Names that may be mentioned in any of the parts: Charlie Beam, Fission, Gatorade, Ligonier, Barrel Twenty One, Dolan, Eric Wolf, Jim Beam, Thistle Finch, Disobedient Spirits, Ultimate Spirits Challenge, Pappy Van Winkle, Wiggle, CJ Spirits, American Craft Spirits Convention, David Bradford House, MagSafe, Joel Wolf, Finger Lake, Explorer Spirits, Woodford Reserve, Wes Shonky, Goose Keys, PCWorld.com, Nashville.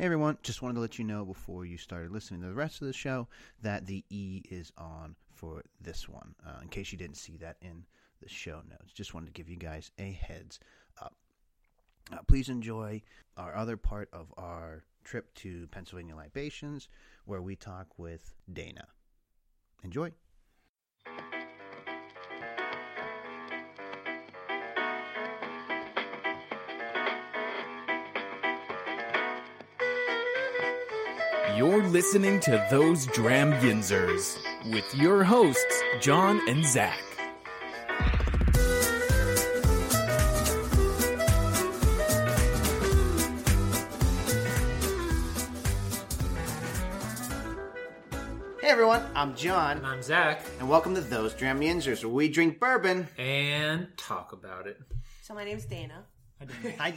Hey everyone, just wanted to let you know before you started listening to the rest of the show that the E is on for this one, in case you didn't see that in the show notes. Just wanted to give you guys a heads up. Please enjoy our other part of our trip to Pennsylvania Libations, where we talk with Dana. Enjoy. You're listening to Those Dram Yinzers with your hosts, John and Zach. Hey everyone, I'm John. And I'm Zach. And welcome to Those Dram Yinzers, where we drink bourbon. And talk about it. So my name's Dana. Hi, Dana. Hi,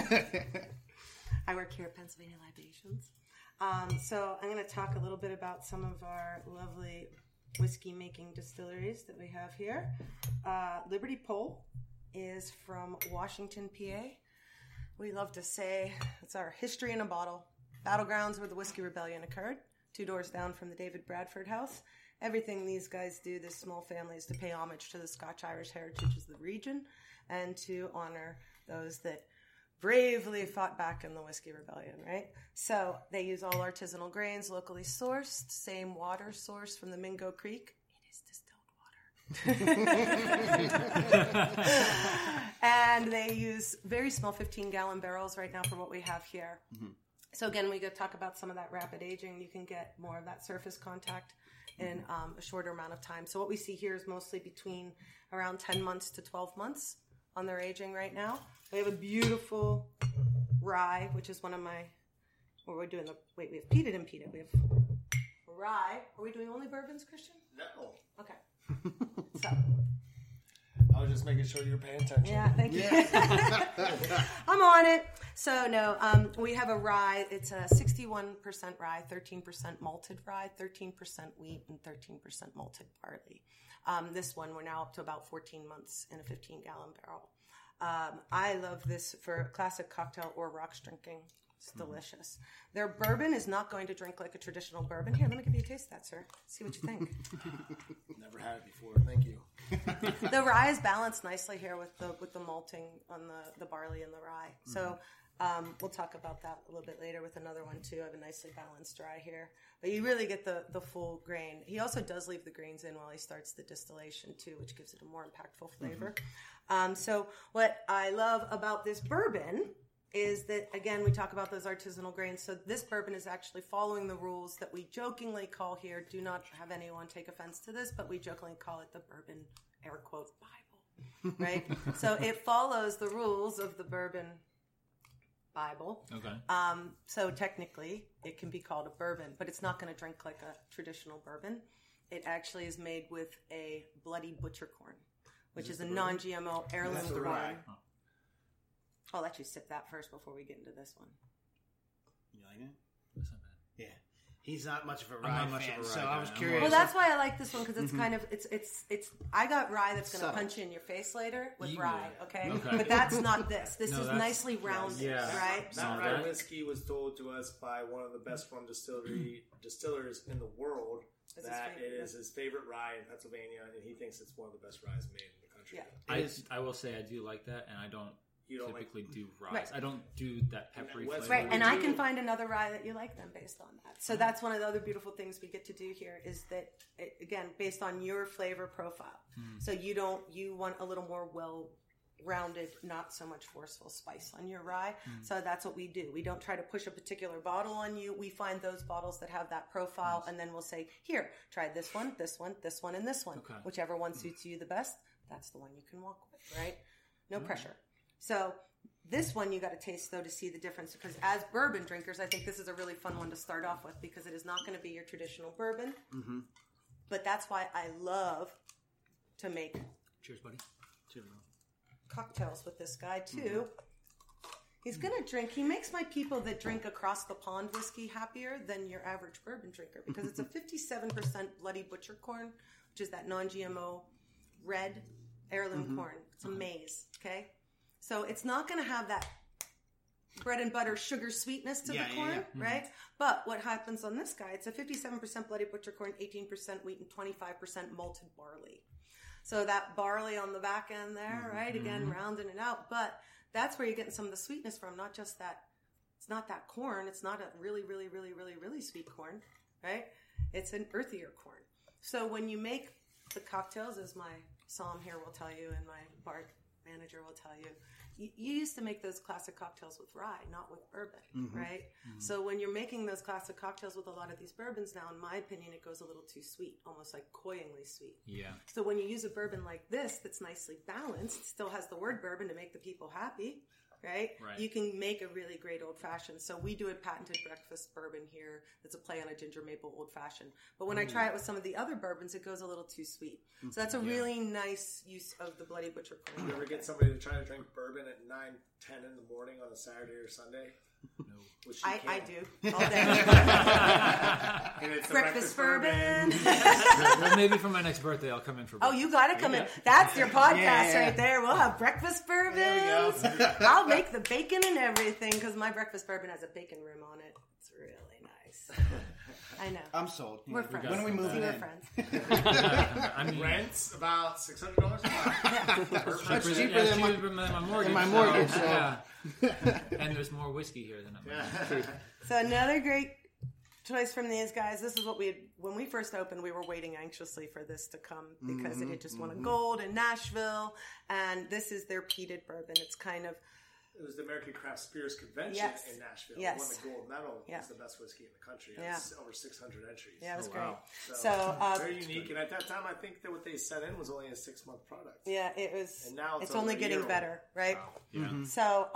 Dana. Hi. I work here at Pennsylvania Libations. So I'm going to talk a little bit about some of our lovely whiskey-making distilleries that we have here. Liberty Pole is from Washington, PA. We love to say it's our history in a bottle. Battlegrounds where the Whiskey Rebellion occurred, 2 doors down from the David Bradford House. Everything these guys do, this small family, is to pay homage to the Scotch-Irish heritage of the region and to honor those that bravely fought back in the Whiskey Rebellion, right? So they use all artisanal grains, locally sourced, same water source from the Mingo Creek. It is distilled water. And they use very small 15-gallon barrels right now for what we have here. Mm-hmm. So again, we could talk about some of that rapid aging. You can get more of that surface contact in a shorter amount of time. So what we see here is mostly between around 10 months to 12 months on their aging right now. We have a beautiful rye, which is one of my... Or we're doing the... Wait, we have peated and peated. We have rye. Are we doing only bourbons, Christian? No. Okay. So... I was just making sure you were paying attention. Yeah, thank you. Yeah. I'm on it. So, no, we have a rye. It's a 61% rye, 13% malted rye, 13% wheat, and 13% malted barley. This one, we're now up to about 14 months in a 15-gallon barrel. I love this for classic cocktail or rocks drinking. It's delicious. Their bourbon is not going to drink like a traditional bourbon. Here, let me give you a taste of that, sir. See what you think. Never had it before. Thank you. The rye is balanced nicely here with the malting on the barley and the rye. Mm-hmm. So we'll talk about that a little bit later with another one, too. I have a nicely balanced rye here. But you really get the full grain. He also does leave the grains in while he starts the distillation, too, which gives it a more impactful flavor. Mm-hmm. So what I love about this bourbon is that, again, we talk about those artisanal grains. So this bourbon is actually following the rules that we jokingly call here. Do not have anyone take offense to this, but we jokingly call it the bourbon, air quotes, Bible, right? So it follows the rules of the bourbon Bible. Okay. So technically, it can be called a bourbon, but it's not going to drink like a traditional bourbon. It actually is made with a Bloody Butcher corn, which is a non-GMO heirloom corn. I'll let you sip that first before we get into this one. You like it? That's not bad. Yeah. He's not much of a rye fan, so I was curious. Well, that's why I like this one, because it's kind of, it's. I got rye that's going to punch you in your face later with rye, okay? But that's not this. This is nicely rounded, right? That rye whiskey was told to us by one of the best-run distillers in the world that it is his favorite rye in Pennsylvania, and he thinks it's one of the best ryes made in the country. Yeah. I will say I do like that, and I don't. You don't typically do rye. Right. I don't do that peppery flavor. Right, and I can find another rye that you like them based on that. So that's one of the other beautiful things we get to do here is that, again, based on your flavor profile. Mm. So you want a little more well-rounded, not so much forceful spice on your rye. Mm. So that's what we do. We don't try to push a particular bottle on you. We find those bottles that have that profile, and then we'll say, here, try this one, and this one. Okay. Whichever one suits you the best, that's the one you can walk with, right? No pressure. So this one you got to taste, though, to see the difference, because as bourbon drinkers, I think this is a really fun one to start off with, because it is not going to be your traditional bourbon. Mm-hmm. But that's why I love to make cocktails with this guy, too. Mm-hmm. He's going to drink. He makes my people that drink across the pond whiskey happier than your average bourbon drinker, because it's a 57% Bloody Butcher corn, which is that non-GMO red heirloom corn. It's a maize, okay? So it's not going to have that bread and butter sugar sweetness to the corn, right? Mm-hmm. But what happens on this guy, it's a 57% Bloody Butcher corn, 18% wheat, and 25% malted barley. So that barley on the back end there, mm-hmm. right? Again, rounding it out. But that's where you're getting some of the sweetness from, not just that. It's not that corn. It's not a really, really, really, really, really sweet corn, right? It's an earthier corn. So when you make the cocktails, as my psalm here will tell you and my bar manager will tell you, you used to make those classic cocktails with rye, not with bourbon, mm-hmm. right? Mm-hmm. So when you're making those classic cocktails with a lot of these bourbons now, in my opinion, it goes a little too sweet, almost like cloyingly sweet. Yeah. So when you use a bourbon like this that's nicely balanced, still has the word bourbon to make the people happy, right? Right. You can make a really great old-fashioned. So we do a patented breakfast bourbon here that's a play on a ginger maple old-fashioned. But when I try it with some of the other bourbons, it goes a little too sweet. Mm-hmm. So that's a really nice use of the Bloody Butcher corn. You ever get somebody to try to drink bourbon at 9, 10 in the morning on a Saturday or Sunday? No. Which I do. All day. And it's breakfast bourbon. Well, maybe for my next birthday, I'll come in for breakfast. Oh, you got to come in. That's your podcast right there. We'll have breakfast bourbon. There we go. I'll make the bacon and everything because my breakfast bourbon has a bacon room on it. It's really nice. I know. I'm sold. We're friends. When are we moving in? Rent's about $600 a month. That's cheaper than my mortgage. My mortgage, and there's more whiskey here than I'm So another great choice from these guys. This is what we had when we first opened. We were waiting anxiously for this to come because it had just won a gold in Nashville, and this is their peated bourbon. It's kind of it was the American Craft Spirits Convention in Nashville. Yes. It won the gold medal. Yeah. It's the best whiskey in the country. It's over 600 entries. Yeah, it was great. Wow. So very unique. And at that time, I think that what they set in was only a 6-month product. Yeah, it was. And now it's only getting better, right? Wow. Yeah. Mm-hmm. So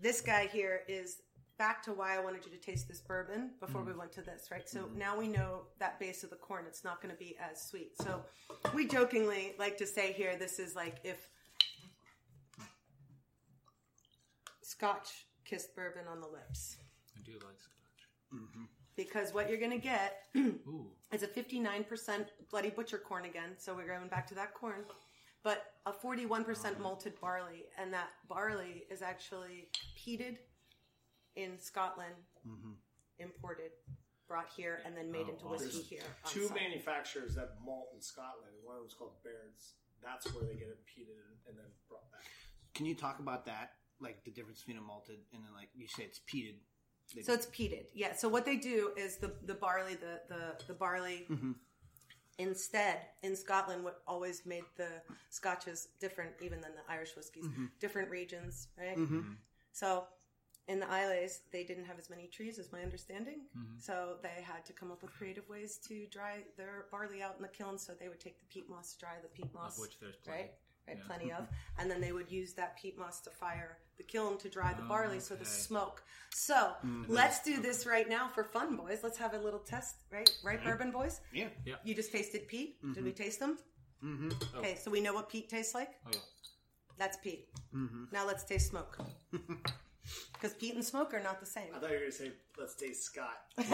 this guy here is back to why I wanted you to taste this bourbon before we went to this, right? So now we know that base of the corn, it's not going to be as sweet. So we jokingly like to say here, this is like if Scotch kissed bourbon on the lips. I do like Scotch. Mm-hmm. Because what you're going to get is a 59% Bloody Butcher corn again. So we're going back to that corn. But a 41% malted barley. And that barley is actually peated in Scotland, imported, brought here, and then made into whiskey here. Two manufacturers that malt in Scotland. One of them is called Baird's. That's where they get it peated and then brought back. Can you talk about that? Like the difference between a malted and then, like you say, it's peated. So it's peated, yeah. So what they do is the barley instead in Scotland, what always made the Scotches different, even than the Irish whiskies, different regions, right? Mm-hmm. So in the Isles, they didn't have as many trees, is my understanding. Mm-hmm. So they had to come up with creative ways to dry their barley out in the kiln. So they would take the peat moss, dry the peat moss, of which there's plenty. Right? Plenty of, and then they would use that peat moss to fire the kiln to dry the barley, so the smoke. So let's do this right now for fun, boys. Let's have a little test, right? Right, bourbon boys? Yeah, yeah. You just tasted peat. Did we taste them? Mm-hmm. Oh. Okay, so we know what peat tastes like. Oh yeah, that's peat. Mm-hmm. Now let's taste smoke. Because peat and smoke are not the same. I thought you were going to say, let's taste Scott. Pete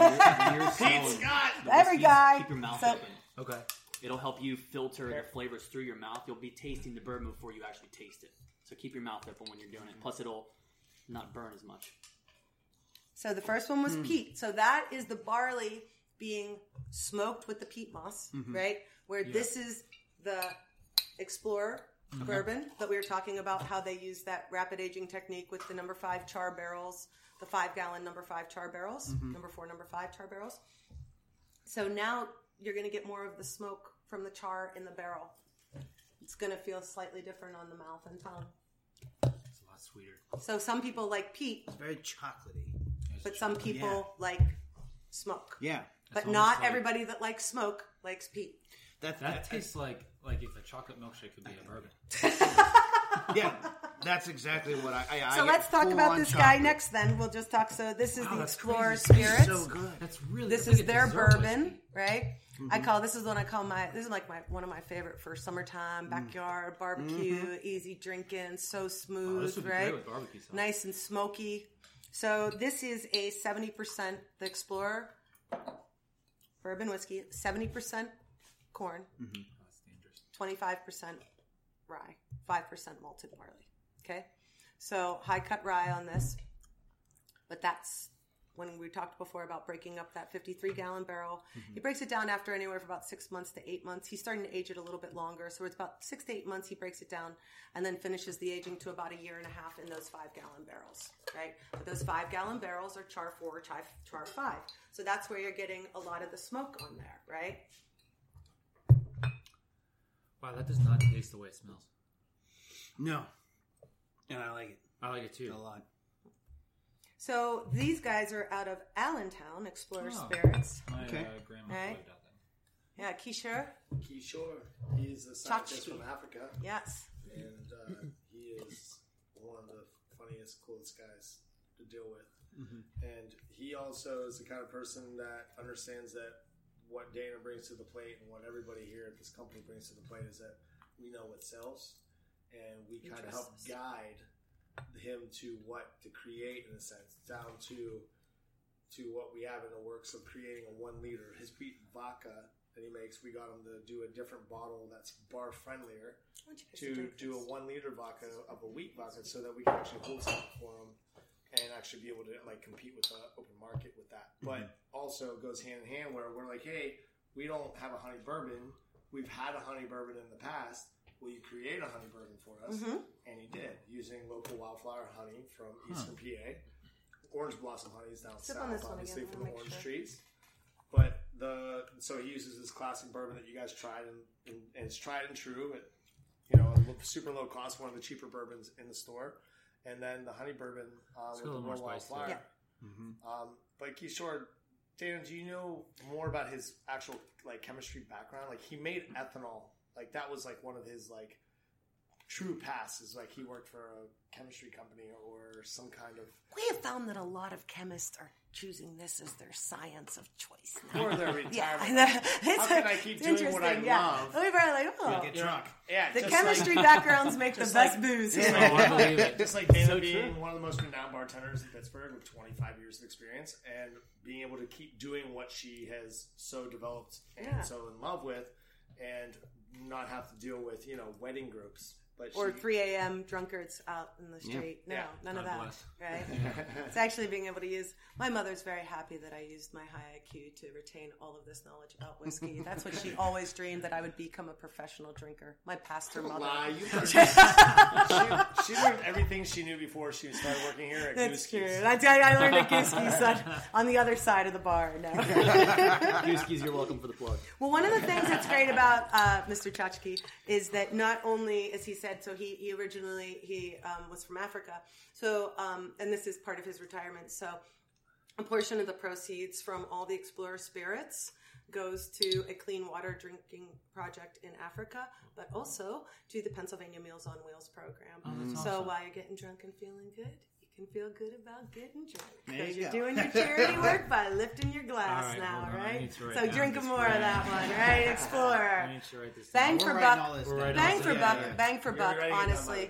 Scott! Every guy. Keep your mouth open. Okay. It'll help you filter the flavors through your mouth. You'll be tasting the bourbon before you actually taste it. So keep your mouth open when you're doing it. Plus, it'll not burn as much. So the first one was peat. So that is the barley being smoked with the peat moss, right? Where this is the Explorer bourbon that we were talking about, how they use that rapid aging technique with the number 5 char barrels, the 5-gallon number 5 char barrels, number 4, number 5 char barrels. So now you're going to get more of the smoke from the char in the barrel. It's going to feel slightly different on the mouth and tongue. It's a lot sweeter. So some people like peat. It's very chocolatey. But some people like smoke. Yeah. But not everybody that likes smoke likes peat. That tastes like if a chocolate milkshake could be a bourbon. Yeah. That's exactly what I So let's talk about this chocolate guy next then. We'll just talk. So this is the Explorer Spirits. That's so good. That's really This is their bourbon, right? Mm-hmm. This is one of my favorite for summertime, backyard, barbecue, easy drinking, so smooth, this would be great with barbecue sauce. Nice and smoky. So this is a 70% the Explorer bourbon whiskey, 70% corn, 25% rye, 5% malted barley. Okay, so high cut rye on this. But that's when we talked before about breaking up that 53-gallon barrel. Mm-hmm. He breaks it down after anywhere from about 6 months to 8 months. He's starting to age it a little bit longer. So it's about 6 to 8 months he breaks it down and then finishes the aging to about a year and a half in those 5-gallon barrels, right? But those 5-gallon barrels are char 4 or char 5. So that's where you're getting a lot of the smoke on there, right? Wow, that does not taste the way it smells. No. And I like it. I like it too. A lot. So these guys are out of Allentown, Explorer Spirits. My grandma lived out there. Yeah, Kishore. He's a scientist from Africa. Yes. And he is one of the funniest, coolest guys to deal with. Mm-hmm. And he also is the kind of person that understands that what Dana brings to the plate and what everybody here at this company brings to the plate is that we know what sells, and we kind of help guide him to what to create, in a sense, down to what we have in the works of creating a 1 liter. His beet vodka that he makes, we got him to do a different bottle that's bar friendlier to do a 1 liter vodka of a wheat vodka so that we can actually hold something for him and actually be able to like compete with the open market with that. But also goes hand in hand where we're like, hey, we don't have a honey bourbon. We've had a honey bourbon in the past. Will you create a honey bourbon for us? Mm-hmm. And he did, using local wildflower honey from Eastern PA. Orange blossom honey is down south, obviously, from the orange trees. But so he uses this classic bourbon that you guys tried, and it's tried and true. At, you know, a super low cost, one of the cheaper bourbons in the store. And then the honey bourbon with the more wildflower. Yeah. Mm-hmm. But Kishore, Dan, do you know more about his actual like chemistry background? Like, he made ethanol. Like, that was like one of his like true paths, is like he worked for a chemistry company or some kind of. We have found that a lot of chemists are choosing this as their science of choice now. Or their retirement. Yeah, how can I keep doing what I love? We're like, get drunk. Yeah, the chemistry backgrounds make the best booze. Just like Dana being one of the most renowned bartenders in Pittsburgh with 25 years of experience and being able to keep doing what she has so developed and so in love with, and not have to deal with, you know, wedding groups. But or 3 a.m. drunkards out in the street. Yeah. No, none of that. Bless. Right? It's actually being able to use. My mother's very happy that I used my high IQ to retain all of this knowledge about whiskey. That's what she always dreamed, that I would become a professional drinker. My pastor mother. Lie. She learned everything she knew before she started working here at Goose Keys. That's true. I learned at Goose Keys on the other side of the bar. No. Goose Keys, you're welcome for the plug. Well, one of the things that's great about Mr. Tchotchke is that not only is he originally was from Africa. So, and this is part of his retirement. So a portion of the proceeds from all the Explorer Spirits goes to a clean water drinking project in Africa, but also to the Pennsylvania Meals on Wheels program. So while you're getting drunk and feeling good, you can feel good about getting drunk. Because you're doing your charity work by lifting your glass right? So drink more of that one, right? Explorer. I need to write this down. Bang for buck, honestly.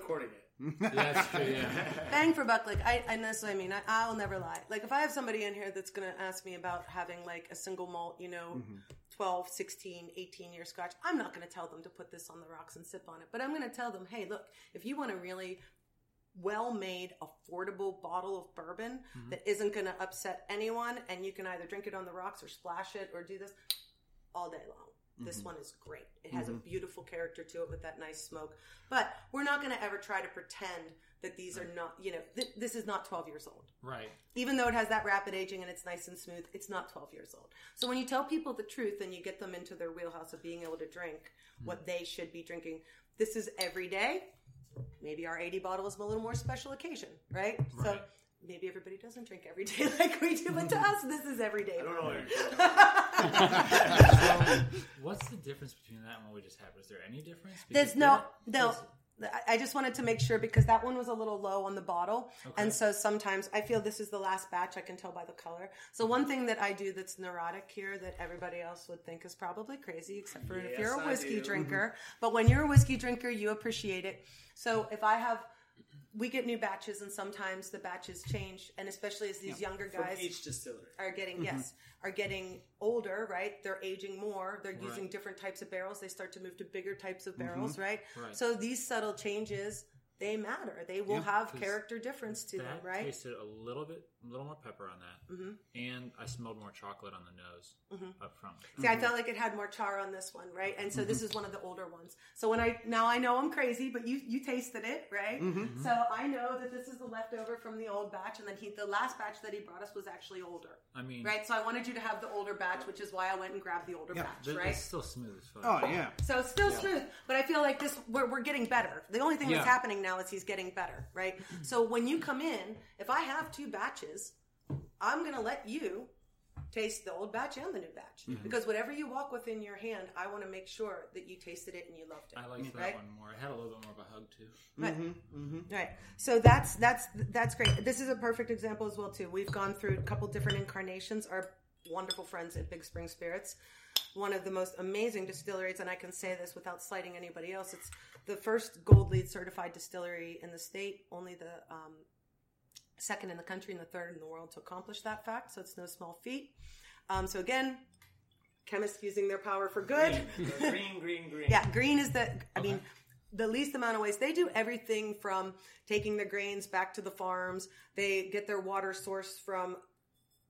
Yeah, that's true, yeah. Bang for buck, like and that's what I mean. I'll never lie. Like, if I have somebody in here that's gonna ask me about having like a single malt, 12, 16, 18-year scotch, I'm not gonna tell them to put this on the rocks and sip on it. But I'm gonna tell them, hey, look, if you want to really well-made, affordable bottle of bourbon that isn't going to upset anyone, and you can either drink it on the rocks or splash it or do this all day long. This one is great. It has a beautiful character to it with that nice smoke. But we're not going to ever try to pretend that these are not, this is not 12 years old. Right. Even though it has that rapid aging and it's nice and smooth, it's not 12 years old. So when you tell people the truth and you get them into their wheelhouse of being able to drink what they should be drinking, this is every day. Maybe our 80 bottle is a little more special occasion, right? So maybe everybody doesn't drink every day like we do, but to us, this is every day. I don't know. So, what's the difference between that and what we just had? Was there any difference? Because there's no. I just wanted to make sure, because that one was a little low on the bottle. Okay. And so sometimes I feel this is the last batch. I can tell by the color. So one thing that I do that's neurotic here that everybody else would think is probably crazy, except for if you're a whiskey drinker. But when you're a whiskey drinker, you appreciate it. So if we get new batches, and sometimes the batches change, and especially as these younger guys are getting are getting older, right? They're aging more. They're using different types of barrels. They start to move to bigger types of barrels, right? So these subtle changes they matter. They will have character difference to them, right? Tasted a little more pepper on that. Mm-hmm. And I smelled more chocolate on the nose up front. See, I felt like it had more char on this one, right? And so this is one of the older ones. So when I know I'm crazy, but you tasted it, right? Mm-hmm. So I know that this is the leftover from the old batch, and then the last batch that he brought us was actually older. I mean, right? So I wanted you to have the older batch, which is why I went and grabbed the older batch, right? It's still smooth as fuck. Oh yeah. So it's still smooth, but I feel like this we're getting better. The only thing that's happening now is he's getting better, right? So when you come in, if I have two batches, I'm going to let you taste the old batch and the new batch. Mm-hmm. Because whatever you walk with in your hand, I want to make sure that you tasted it and you loved it. I liked that one more. I had a little bit more of a hug, too. Right. Mm-hmm. Right. So that's great. This is a perfect example as well, too. We've gone through a couple different incarnations. Our wonderful friends at Big Spring Spirits, one of the most amazing distilleries, and I can say this without slighting anybody else, it's the first Gold Lead certified distillery in the state, only the second in the country and the third in the world to accomplish that fact. So it's no small feat. So again, chemists using their power for good. Green. Yeah, green is the least amount of waste. They do everything from taking the grains back to the farms. They get their water source from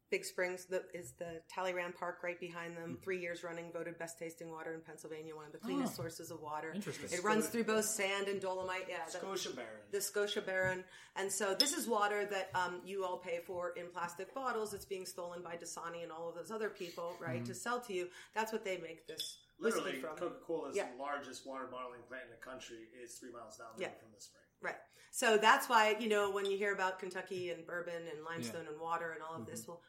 Big Springs, is the Talleyrand Park right behind them. 3 years running, voted best tasting water in Pennsylvania, one of the cleanest sources of water. Interesting. It runs through both sand and dolomite. Yeah, Scotia Baron. The Scotia Baron. And so this is water that you all pay for in plastic bottles. It's being stolen by Dasani and all of those other people, right, to sell to you. That's what they make this whiskey from. Coca-Cola's the largest water bottling plant in the country is 3 miles down the road from the spring. Right. So that's why, you know, when you hear about Kentucky and bourbon and limestone and water and all of this, well,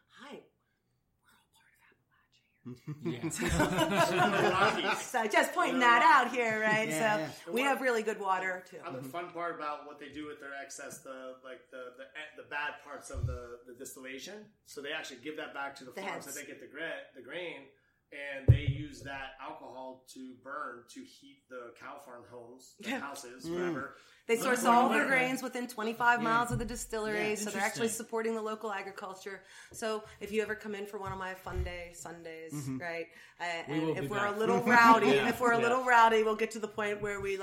we're all part of Appalachia. Yeah. So just pointing that out here, right? Yeah, so we have really good water, too. The fun part about what they do with their excess, the bad parts of the distillation, so they actually give that back to the farms that they get the grain, and they use that alcohol to burn to heat the cow farm homes, the houses, whatever. They source all their grains within 25 miles of the distillery, so they're actually supporting the local agriculture. So if you ever come in for one of my fun day Sundays, right, and if we're a little rowdy, we'll get to the point where we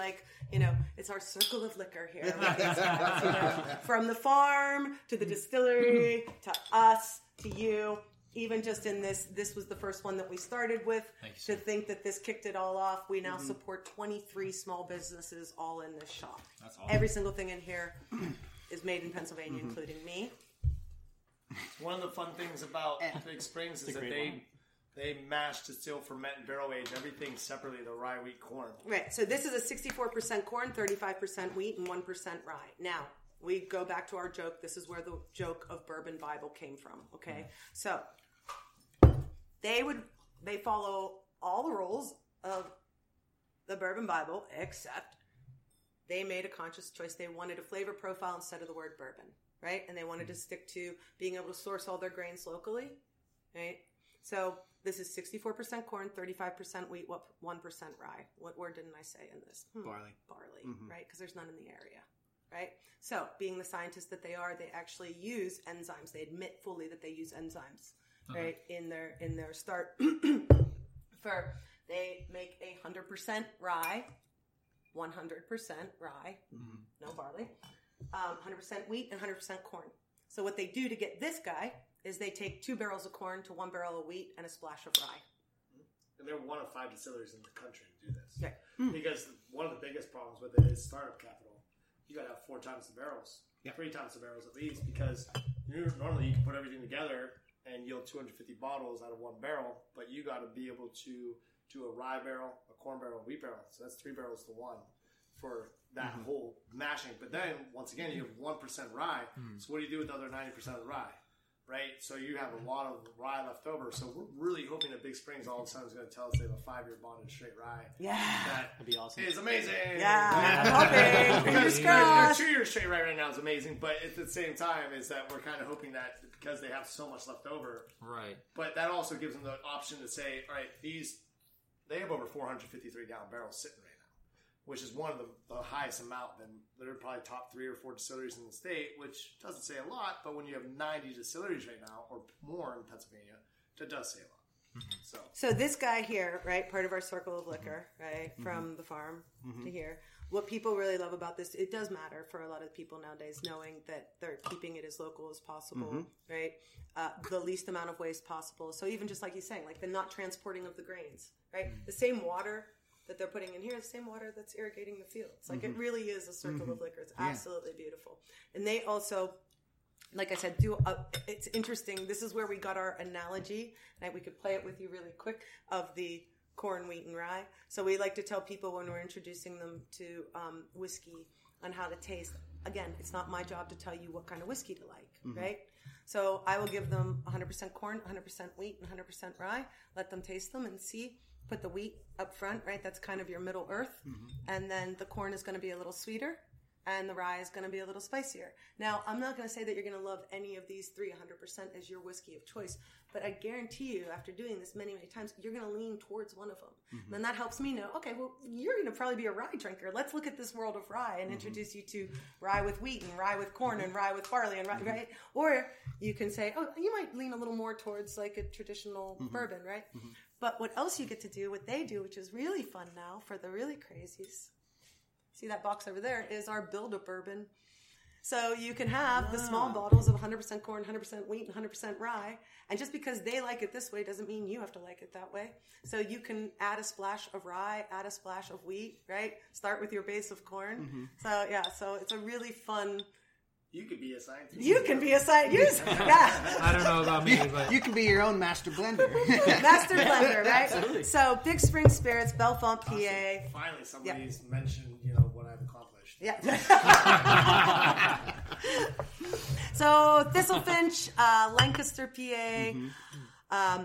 it's our circle of liquor here. Right? From the farm to the distillery to us to you. Even just in this was the first one that we started with. Thanks. To think that this kicked it all off. We now support 23 small businesses all in this shop. That's awesome. Every single thing in here is made in Pennsylvania, including me. One of the fun things about Big Springs is that they mash, distill, ferment, and barrel age everything separately, the rye, wheat, corn. Right. So this is a 64% corn, 35% wheat, and 1% rye. Now, we go back to our joke. This is where the joke of Bourbon Bible came from, okay? So... They follow all the rules of the Bourbon Bible, except they made a conscious choice. They wanted a flavor profile instead of the word bourbon, right? And they wanted to stick to being able to source all their grains locally, right? So this is 64% corn, 35% wheat, 1% rye. What word didn't I say in this? Barley, right? Because there's none in the area. Right? So being the scientists that they are, they actually use enzymes. They admit fully that they use enzymes. Right, in their start they make 100% rye, 100% rye, no barley, 100% wheat, and 100% corn. So what they do to get this guy is they take 2 barrels of corn to 1 barrel of wheat and a splash of rye. And they're one of 5 distilleries in the country to do this. Right. Because one of the biggest problems with it is startup capital. You got to have 4 times the barrels, 3 times the barrels at least, because normally you can put everything together and yield 250 bottles out of 1 barrel, but you got to be able to do a rye barrel, a corn barrel, a wheat barrel. So that's 3 barrels to 1 for that whole mashing. But then, once again, you have 1% rye. So what do you do with the other 90% of the rye, right? So you have a lot of rye left over. So we're really hoping that Big Springs all of a sudden is going to tell us they have a 5-year bond in straight rye. Yeah. That'd be awesome. It's amazing. Yeah. Fingers crossed. 2 years straight rye right now is amazing, but at the same time is that we're kind of hoping that because they have so much left over. Right. But that also gives them the option to say, all right, they have over 453 gallon barrels sitting right now, which is one of the highest amount. Then they're probably top 3 or 4 distilleries in the state, which doesn't say a lot, but when you have 90 distilleries right now or more in Pennsylvania, that does say a lot. So this guy here, right, part of our circle of liquor, right, from the farm to here. What people really love about this, it does matter for a lot of people nowadays, knowing that they're keeping it as local as possible, right? The least amount of waste possible. So even just like he's saying, like the not transporting of the grains, right? The same water that they're putting in here is the same water that's irrigating the fields. Like it really is a circle of liquor. It's absolutely beautiful. And they also... Like I said, it's interesting. This is where we got our analogy, and we could play it with you really quick, of the corn, wheat, and rye. So we like to tell people when we're introducing them to whiskey on how to taste. Again, it's not my job to tell you what kind of whiskey to like, right? So I will give them 100% corn, 100% wheat, and 100% rye. Let them taste them and see. Put the wheat up front, right? That's kind of your middle earth. And then the corn is going to be a little sweeter. And the rye is going to be a little spicier. Now, I'm not going to say that you're going to love any of these 300% as your whiskey of choice, but I guarantee you, after doing this many, many times, you're going to lean towards one of them. And that helps me know, okay, well, you're going to probably be a rye drinker. Let's look at this world of rye and introduce you to rye with wheat and rye with corn and rye with barley and rye, right? Or you can say, oh, you might lean a little more towards like a traditional bourbon, right? But what else you get to do, what they do, which is really fun now for the really crazies. See that box over there is our Build-A-Bourbon. So you can have the small bottles of 100% corn, 100% wheat, and 100% rye. And just because they like it this way doesn't mean you have to like it that way. So you can add a splash of rye, add a splash of wheat, right? Start with your base of corn. So, yeah, so it's a really fun... You could be a scientist. You can be a scientist. Yeah. I don't know about me, but... You can be your own master blender. Master blender, right? Absolutely. So, Big Spring Spirits, Belfont, PA. Awesome. Finally, somebody's mentioned, you know, what I've accomplished. Yeah. So, Thistle Finch, Lancaster, PA.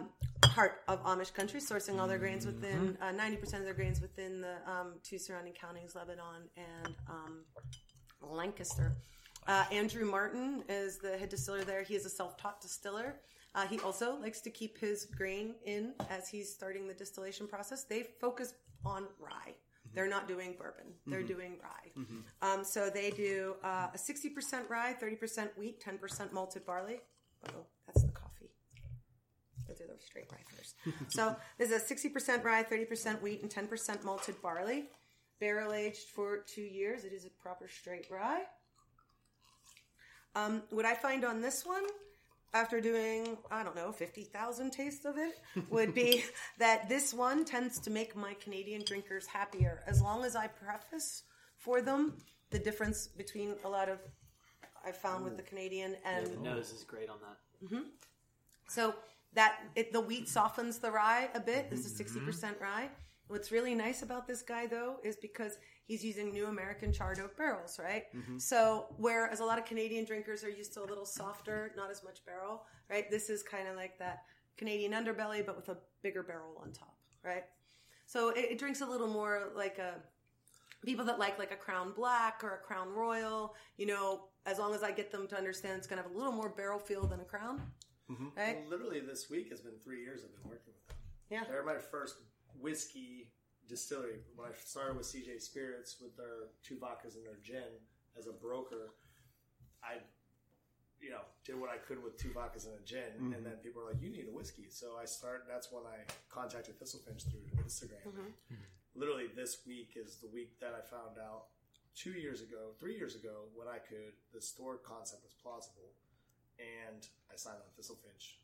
Heart of Amish country, sourcing all their grains within... 90% of their grains within the two surrounding counties, Lebanon and Lancaster. Andrew Martin is the head distiller there. He is a self-taught distiller. He also likes to keep his grain in as he's starting the distillation process. They focus on rye. They're not doing bourbon. They're doing rye. So they do a 60% rye, 30% wheat, 10% malted barley. Oh, that's the coffee. Go through those straight rye first. So there's a 60% rye, 30% wheat, and 10% malted barley. Barrel-aged for 2 years. It is a proper straight rye. What I find on this one, after doing, I don't know, 50,000 tastes of it, would be that this one tends to make my Canadian drinkers happier. As long as I preface for them the difference between a lot of, I found with the Canadian and... Yeah, the nose is great on that. So the wheat softens the rye a bit. This is 60% rye. What's really nice about this guy, though, is because... He's using new American charred oak barrels, right? So whereas a lot of Canadian drinkers are used to a little softer, not as much barrel, right? This is kind of like that Canadian underbelly, but with a bigger barrel on top, right? So it drinks a little more like a... People that like a Crown Black or a Crown Royal, you know, as long as I get them to understand it's going to have a little more barrel feel than a Crown, right? Well, literally this week has been 3 years I've been working with them. Yeah. They're my first whiskey... distillery. When I started with CJ Spirits with their two vodkas and their gin as a broker, I, you know, did what I could with two vodkas and a gin, and then people were like, "You need a whiskey." So I started. That's when I contacted Thistle Finch through Instagram. Literally, this week is the week that I found out 3 years ago, when the store concept was plausible, and I signed on Thistle Finch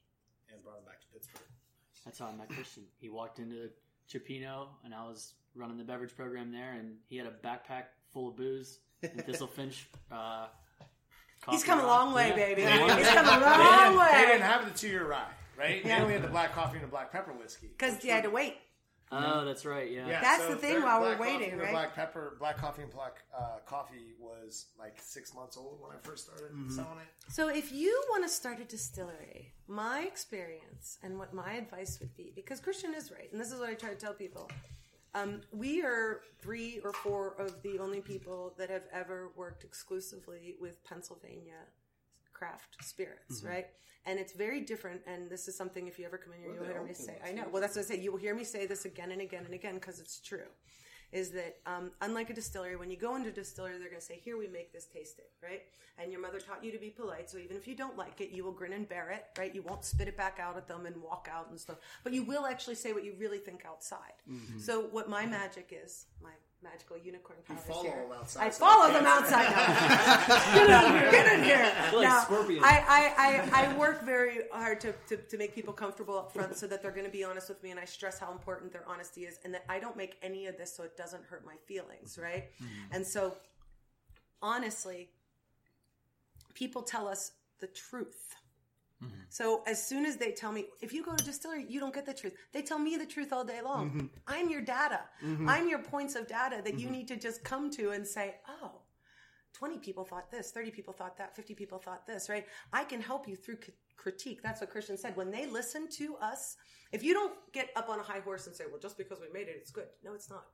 and brought him back to Pittsburgh. That's how I met Christian. He walked into Chipino, and I was running the beverage program there, and he had a backpack full of booze and Thistle Finch coffee. He's come a long way, baby. He's come a long way. They didn't have the 2 year rye, right? Yeah. They only had the black coffee and the black pepper whiskey. Because you had to wait. Oh, that's right, yeah. That's the thing while we're waiting, right? Black coffee and black coffee was like 6 months old when I first started selling it. So if you want to start a distillery, my experience and what my advice would be, because Christian is right, and this is what I try to tell people, we are 3 or 4 of the only people that have ever worked exclusively with Pennsylvania craft spirits, right? And it's very different, and this is something, if you ever come in here, you'll hear me say. I know. Well, that's what I say. You will hear me say this again and again and again, because it's true. is that unlike a distillery, when you go into a distillery, they're going to say, here, we make this, taste it, right? And your mother taught you to be polite, so even if you don't like it, you will grin and bear it, right? You won't spit it back out at them and walk out and stuff, but you will actually say what you really think outside. Mm-hmm. So what my magic is, my magical unicorn powers here. I follow them outside now. Get in here. Now, I work very hard to make people comfortable up front so that they're going to be honest with me, and I stress how important their honesty is and that I don't make any of this so it doesn't hurt my feelings, right? Mm-hmm. And so, honestly, people tell us the truth. Mm-hmm. So as soon as they tell me, if you go to distillery, you don't get the truth. They tell me the truth all day long. Mm-hmm. I'm your data. Mm-hmm. I'm your points of data that mm-hmm. you need to just come to and say, oh, 20 people thought this, 30 people thought that, 50 people thought this, right? I can help you through critique. That's what Christian said. When they listen to us, if you don't get up on a high horse and say, well, just because we made it, it's good. No, it's not.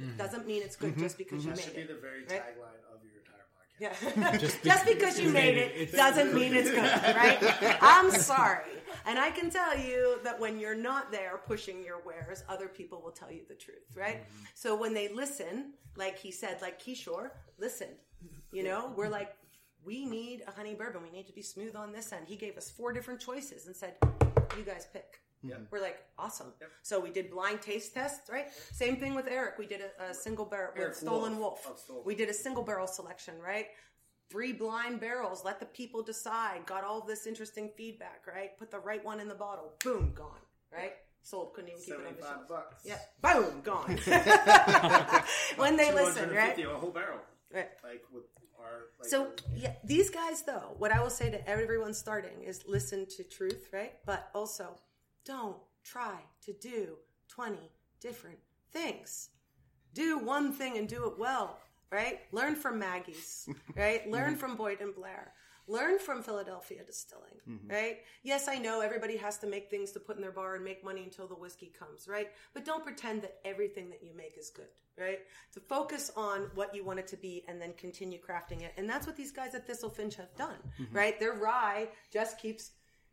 Mm-hmm. It doesn't mean it's good mm-hmm. just because mm-hmm. you made it. That should be the very tagline right? of your entire podcast. Yeah. Just because you made it doesn't mean it's good, right? I'm sorry. And I can tell you that when you're not there pushing your wares, other people will tell you the truth, right? Mm-hmm. So when they listen, like he said, like Kishore, listen, you know, we're like, we need a honey bourbon. We need to be smooth on this end. He gave us 4 different choices and said, you guys pick. Yeah. We're like, awesome. Yep. So we did blind taste tests, right? Same thing with Eric. We did a single barrel with Stoll and Wolf. Oh, Stoll. We did a single barrel selection, right? 3 blind barrels. Let the people decide. Got all this interesting feedback, right? Put the right one in the bottle. Boom, gone, right? Sold. Couldn't even keep it on the shelf. $75. Yeah. Boom, gone. When they listen, right? A whole barrel. Right. Like with our, like so yeah, these guys, though, what I will say to everyone starting is listen to truth, right? But also, don't try to do 20 different things. Do one thing and do it well, right? Learn from Maggie's, right? Learn mm-hmm. from Boyd and Blair. Learn from Philadelphia Distilling, mm-hmm. right? Yes, I know everybody has to make things to put in their bar and make money until the whiskey comes, right? But don't pretend that everything that you make is good, right? To focus on what you want it to be and then continue crafting it. And that's what these guys at Thistle Finch have done, mm-hmm. right? Their rye just keeps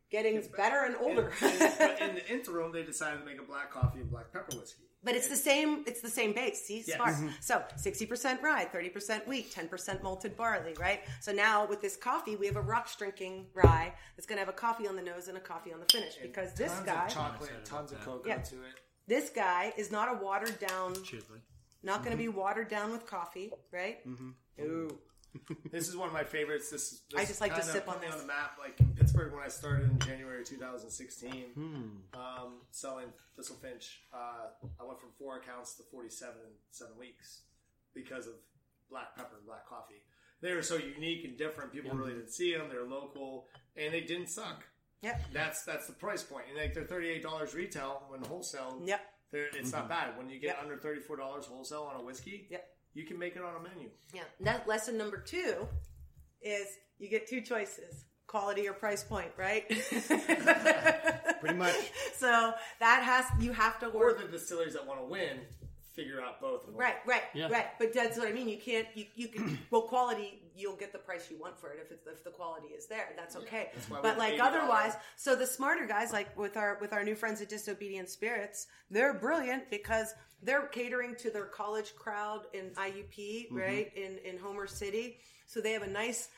getting better and older. But in the interim, they decided to make a black coffee and black pepper whiskey. But it's the same. It's the same base. See, yes. Smart. Mm-hmm. So 60% rye, 30% wheat, 10% malted barley. Right. So now with this coffee, we have a rocks drinking rye that's going to have a coffee on the nose and a coffee on the finish because and this guy of chocolate, and tons of cocoa yeah. to it. This guy is not a watered down. Cheerfully. Not going to mm-hmm. be watered down with coffee. Right. Mm-hmm. Ooh. This is one of my favorites. This I just like to sip on this. On the map, like in Pittsburgh, when I started in January 2016, selling Thistle Finch, I went from 4 accounts to 47 in 7 weeks because of black pepper and black coffee. They were so unique and different. People really didn't see them. They're local, and they didn't suck. Yep. That's the price point. And like they're $38 retail when wholesale. Yep. It's not bad when you get under $34 wholesale on a whiskey. Yep. You can make it on a menu. Yeah. That lesson number 2 is you get 2 choices, quality or price point, right? Pretty much. So you have to work. Or the distilleries that want to win figure out both of them. Right. But that's what I mean. You can't, you can, well, quality, you'll get the price you want for it if the quality is there. That's okay. That's but like otherwise, so the smarter guys, like with our new friends at Disobedient Spirits, they're brilliant because they're catering to their college crowd in IUP, right? In Homer City. So they have a nice,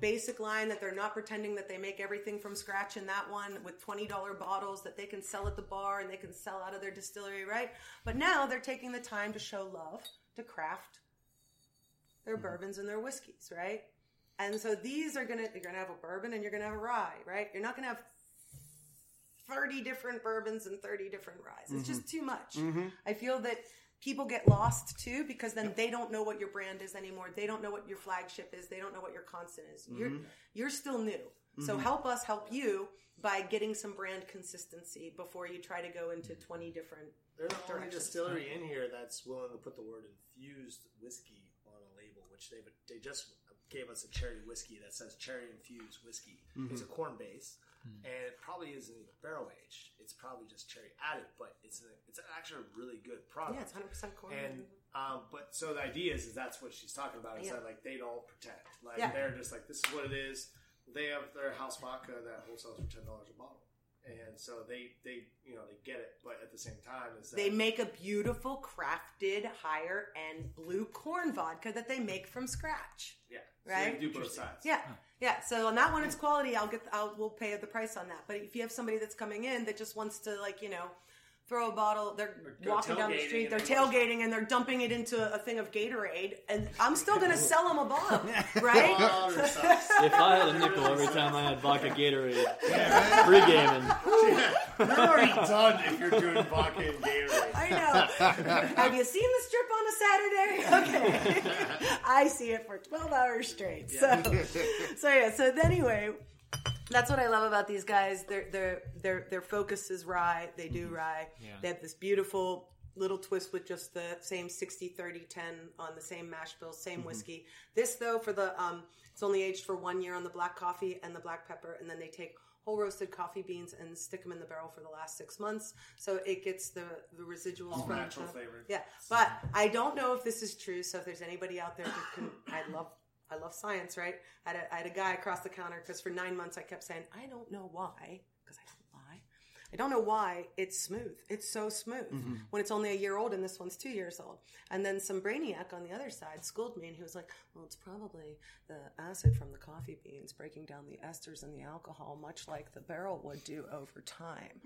basic line that they're not pretending that they make everything from scratch in that one with $20 bottles that they can sell at the bar and they can sell out of their distillery, right? But now they're taking the time to show love, to craft their bourbons and their whiskeys, right? And so these are you're going to have a bourbon and you're going to have a rye, right? You're not going to have 30 different bourbons and 30 different ryes. It's just too much. Mm-hmm. I feel that people get lost too because then they don't know what your brand is anymore. They don't know what your flagship is. They don't know what your constant is. You're still new. Mm-hmm. So help us help you by getting some brand consistency before you try to go into 20 different directions. There's a distillery in here that's willing to put the word infused whiskey on a label, which they just gave us a cherry whiskey that says cherry infused whiskey. Mm-hmm. It's a corn base. And it probably isn't even barrel aged. It's probably just cherry added, but it's actually a really good product. Yeah, it's 100% corn. And but so the idea is that's what she's talking about. Is that like they don't pretend. Like they're just like this is what it is. They have their house vodka that wholesales for $10 a bottle. And so they get it, but at the same time, is that they make a beautiful crafted higher end blue corn vodka that they make from scratch. Yeah, right. So they do both sides. Yeah, huh. Yeah. So on that one, it's quality. We'll pay the price on that. But if you have somebody that's coming in that just wants to throw a bottle, they're walking down the street, they're tailgating, and they're dumping it into a thing of Gatorade, and I'm still going to sell them a bottle, right? If I had a nickel every time I had vodka Gatorade, yeah, right? Pre-gaming. Yeah. You're already done if you're doing vodka and Gatorade. I know. Have you seen the strip on a Saturday? Okay. I see it for 12 hours straight. Yeah. So anyway... That's what I love about these guys. Their focus is rye. They do rye. Yeah. They have this beautiful little twist with just the same 60-30-10 on the same mash bill, same whiskey. This, though, for the it's only aged for 1 year on the black coffee and the black pepper, and then they take whole roasted coffee beans and stick them in the barrel for the last 6 months, so it gets the residual natural flavor. Yeah, but I don't know if this is true. So if there's anybody out there that can, I love science, right? I had a guy across the counter because for 9 months I kept saying, I don't know why, because I don't lie. I don't know why it's smooth. It's so smooth when it's only a year old and this one's 2 years old. And then some brainiac on the other side schooled me and he was like, well, it's probably the acid from the coffee beans breaking down the esters and the alcohol, much like the barrel would do over time.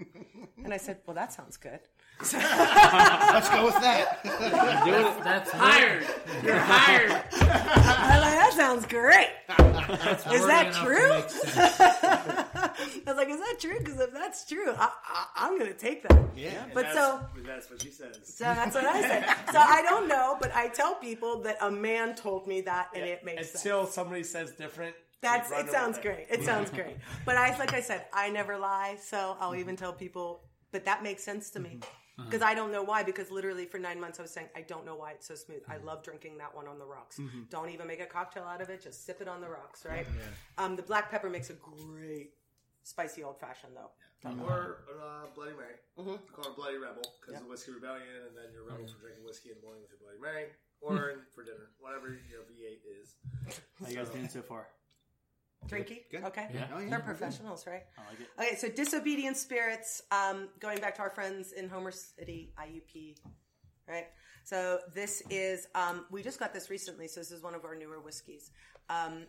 And I said, well, that sounds good. Let's go with that. You're doing it. That's hired. You're hired. I'm like, that sounds great. Is that true? I was like, is that true? Because if that's true, I'm going to take that. Yeah. But that's what she says. So that's what I said. So I don't know, but I tell people that a man told me that, and it makes sense. Until somebody says different. It sounds great. It sounds great. But like I said, I never lie, so I'll even tell people, but that makes sense to me. Because I don't know why, because literally for 9 months I was saying, I don't know why it's so smooth. I love drinking that one on the rocks. Don't even make a cocktail out of it. Just sip it on the rocks, right? Yeah. The black pepper makes a great spicy old-fashioned, though. Yeah. Or Bloody Mary. Call it Bloody Rebel, because of Whiskey Rebellion, and then you're rebels for drinking whiskey in the morning with your Bloody Mary, or for dinner, whatever your V8 is. How you guys doing so far? Drinky? Good. Okay. Yeah. Oh, yeah. They're professionals, right? I like it. Okay, so Disobedient Spirits, going back to our friends in Homer City, IUP, right? So this is, we just got this recently, so this is one of our newer whiskeys. I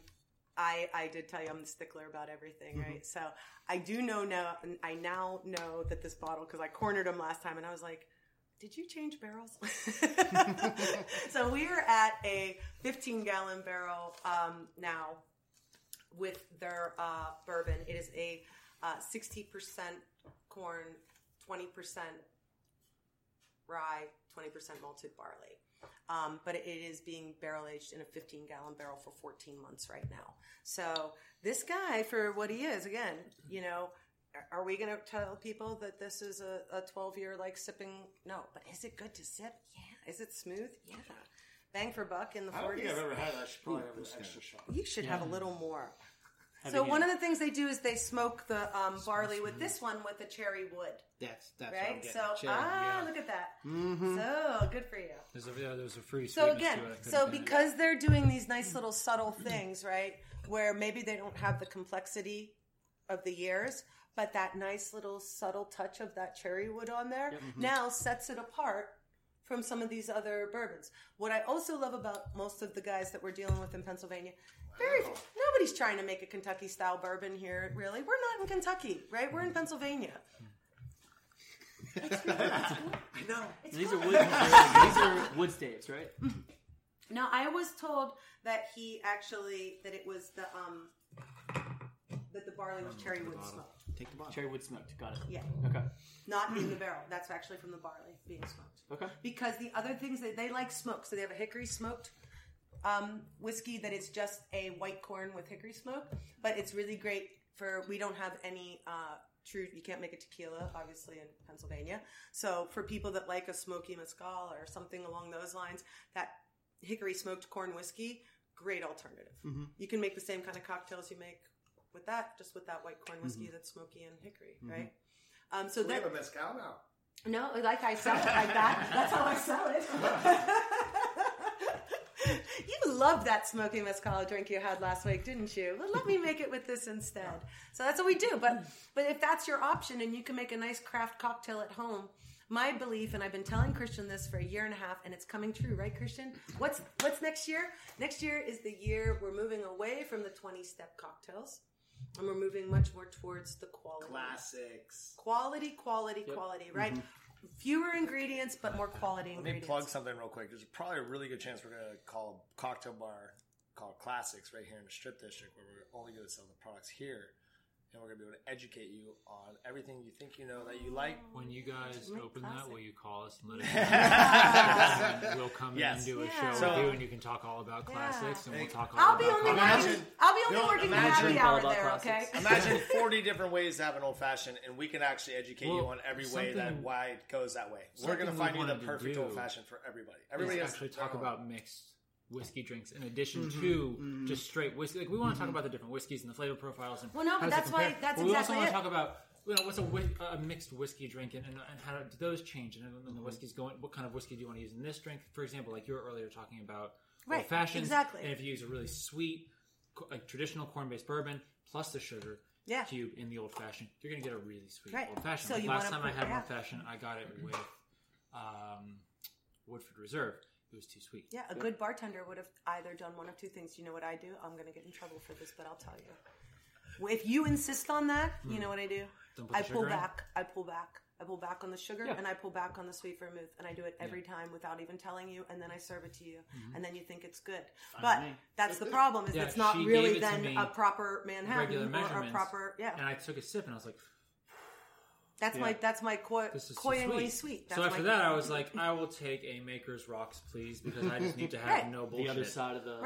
did tell you I'm the stickler about everything, right? So I now know that this bottle, because I cornered him last time, and I was like, did you change barrels? So we are at a 15-gallon barrel now, with their bourbon. It is a 60% corn, 20% rye, 20% malted barley. But it is being barrel-aged in a 15-gallon barrel for 14 months right now. So this guy, for what he is, again, are we going to tell people that this is a 12-year, sipping? No. But is it good to sip? Yeah. Is it smooth? Yeah. Bang for buck in the 40s. I don't think I've ever had that. I should probably have an extra shot. You should have a little more. So one of the things they do is they smoke the barley with this one with the cherry wood. That's right. What I'm getting. So cherry, look at that. So good for you. There's a free. So again, because they're doing these nice little subtle things, right? Where maybe they don't have the complexity of the years, but that nice little subtle touch of that cherry wood on there now sets it apart from some of these other bourbons. What I also love about most of the guys that we're dealing with in Pennsylvania, nobody's trying to make a Kentucky-style bourbon here, really. We're not in Kentucky, right? We're in Pennsylvania. It's good. I know. These are wood staves, right? No, I was told that that the barley was cherry wood smoked. Take the bottle. Cherry wood smoked. Got it. Yeah. Okay. Not in the barrel. That's actually from the barley being smoked. Okay. Because the other things, they like smoke. So they have a hickory smoked whiskey that is just a white corn with hickory smoke. But it's really great for, we don't have any you can't make a tequila, obviously, in Pennsylvania. So for people that like a smoky mezcal or something along those lines, that hickory smoked corn whiskey, great alternative. You can make the same kind of cocktails you make with that, just with that white corn whiskey that's smoky and hickory, right? So we have a mezcal now. No, I sell it like that. That's how I sell it. You loved that smoky mezcal drink you had last week, didn't you? Well, let me make it with this instead. So that's what we do. But if that's your option and you can make a nice craft cocktail at home, my belief, and I've been telling Christian this for a year and a half, and it's coming true, right, Christian? What's next year? Next year is the year we're moving away from the 20-step cocktails. And we're moving much more towards the quality. Classics. Quality, right? Mm-hmm. Fewer ingredients, but more quality ingredients. Let me plug something real quick. There's probably a really good chance we're going to call a cocktail bar called Classics right here in the Strip District, where we're only going to sell the products here. And we're going to be able to educate you on everything you think you know that you like. When you guys open that, will you call us and let us know? And we'll come in and do a show with you, and you can talk all about classics, and we'll talk all about classics. I'll be only working the happy hour there, okay? Imagine 40 different ways to have an old-fashioned, and we can actually educate you on every way that why it goes that way. We're going to find you the perfect old-fashioned for everybody. Everybody has actually talk about mixed whiskey drinks in addition to just straight whiskey. Like, we want to talk about the different whiskeys and the flavor profiles. And well, no, but that's why that's well, we exactly also want to talk about, you know, what's a mixed whiskey drink and how do those change and the whiskey's going. What kind of whiskey do you want to use in this drink? For example, like you were earlier talking about old fashions, exactly. And if you use a really sweet, like traditional corn-based bourbon plus the sugar cube in the old fashioned, you're going to get a really sweet old fashioned. So like last time I had an old fashioned, I got it with Woodford Reserve. It was too sweet. Yeah, a good bartender would have either done one of two things. You know what I do? I'm going to get in trouble for this, but I'll tell you. If you insist on that, you know what I do? I pull back on the sugar, and I pull back on the sweet vermouth, and I do it every time without even telling you, and then I serve it to you, and then you think it's good. But that's the problem, is it's not really then a proper Manhattan or a proper... Yeah. And I took a sip, and I was like... That's my coyingly sweet. So after that, I was like, I will take a Maker's Rocks, please, because I just need to have no bullshit. The other side of the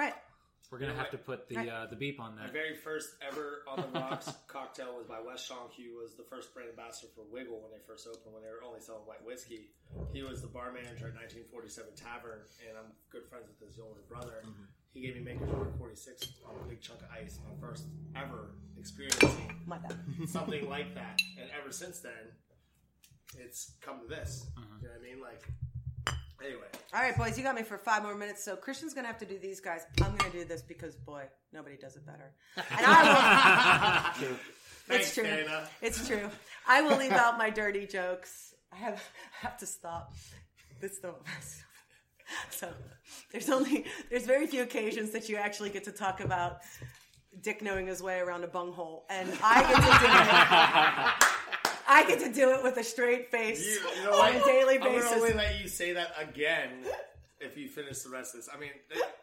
We're gonna have to put the beep on that. My very first ever on the rocks cocktail was by Wes Shonky, who was the first brand ambassador for Wiggle when they first opened, when they were only selling white whiskey. He was the bar manager at 1947 Tavern, and I'm good friends with his older brother. Mm-hmm. He gave me Maker's Rock 46 on a big chunk of ice, my first ever experiencing something like that. And ever since then, it's come to this. Uh-huh. You know what I mean? Like, anyway. All right, boys, you got me for 5 more minutes. So Christian's going to have to do these guys. I'm going to do this because, boy, nobody does it better. And I will. It's true. Dana. It's true. I will leave out my dirty jokes. I have to stop. That's the best. So there's very few occasions that you actually get to talk about Dick knowing his way around a bunghole, and I get to do it. I get to do it with a straight face on a daily basis. I'm going to let you say that again if you finish the rest of this. I mean,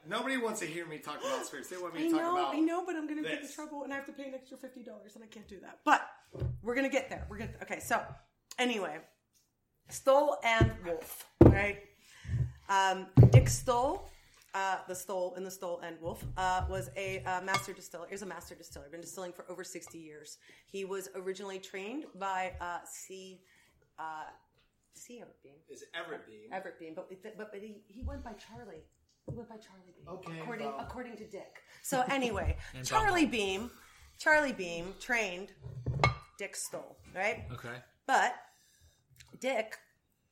nobody wants to hear me talk about spirits. They want me to talk about but I'm going to get in trouble, and I have to pay an extra $50, and I can't do that. But we're going to get there. Okay, so anyway, Stoll and Wolf, right? Dick Stoll, the Stoll in the Stoll and Wolf, was a master distiller. He's a master distiller. Been distilling for over 60 years. He was originally trained by Everett Beam. Is Everett Beam? Everett Beam, but he went by Charlie. He went by Charlie Beam. Okay, according to Dick. So anyway, Charlie Beam trained Dick Stoll, right? Okay. But Dick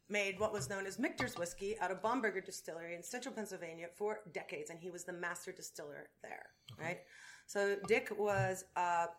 made what was known as Michter's whiskey out of Bomberger Distillery in central Pennsylvania for decades, and he was the master distiller there, right? So Dick was, up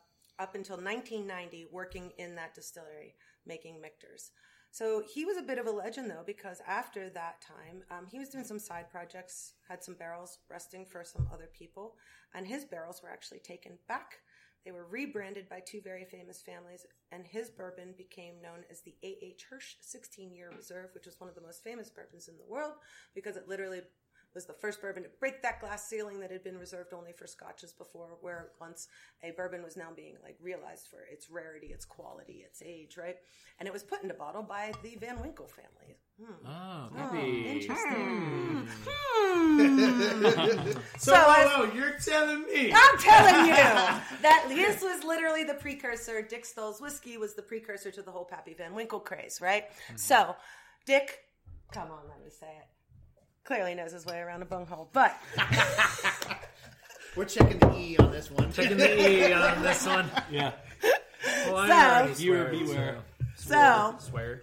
until 1990, working in that distillery, making Michter's. So he was a bit of a legend, though, because after that time, he was doing some side projects, had some barrels resting for some other people, and his barrels were actually taken back. They were rebranded by 2 very famous families, and his bourbon became known as the A.H. Hirsch 16-Year Reserve, which was one of the most famous bourbons in the world because it literally was the first bourbon to break that glass ceiling that had been reserved only for scotches before, where once a bourbon was now being like realized for its rarity, its quality, its age, right? And it was put in a bottle by the Van Winkle family. Interesting. So you're telling me. I'm telling you that this was literally the precursor. Dick Stoll's whiskey was the precursor to the whole Pappy Van Winkle craze, right? So, Dick, come on, let me say it. Clearly knows his way around a bunghole, but... We're checking the E on this one. Yeah. Well, so... You beware. Sweared.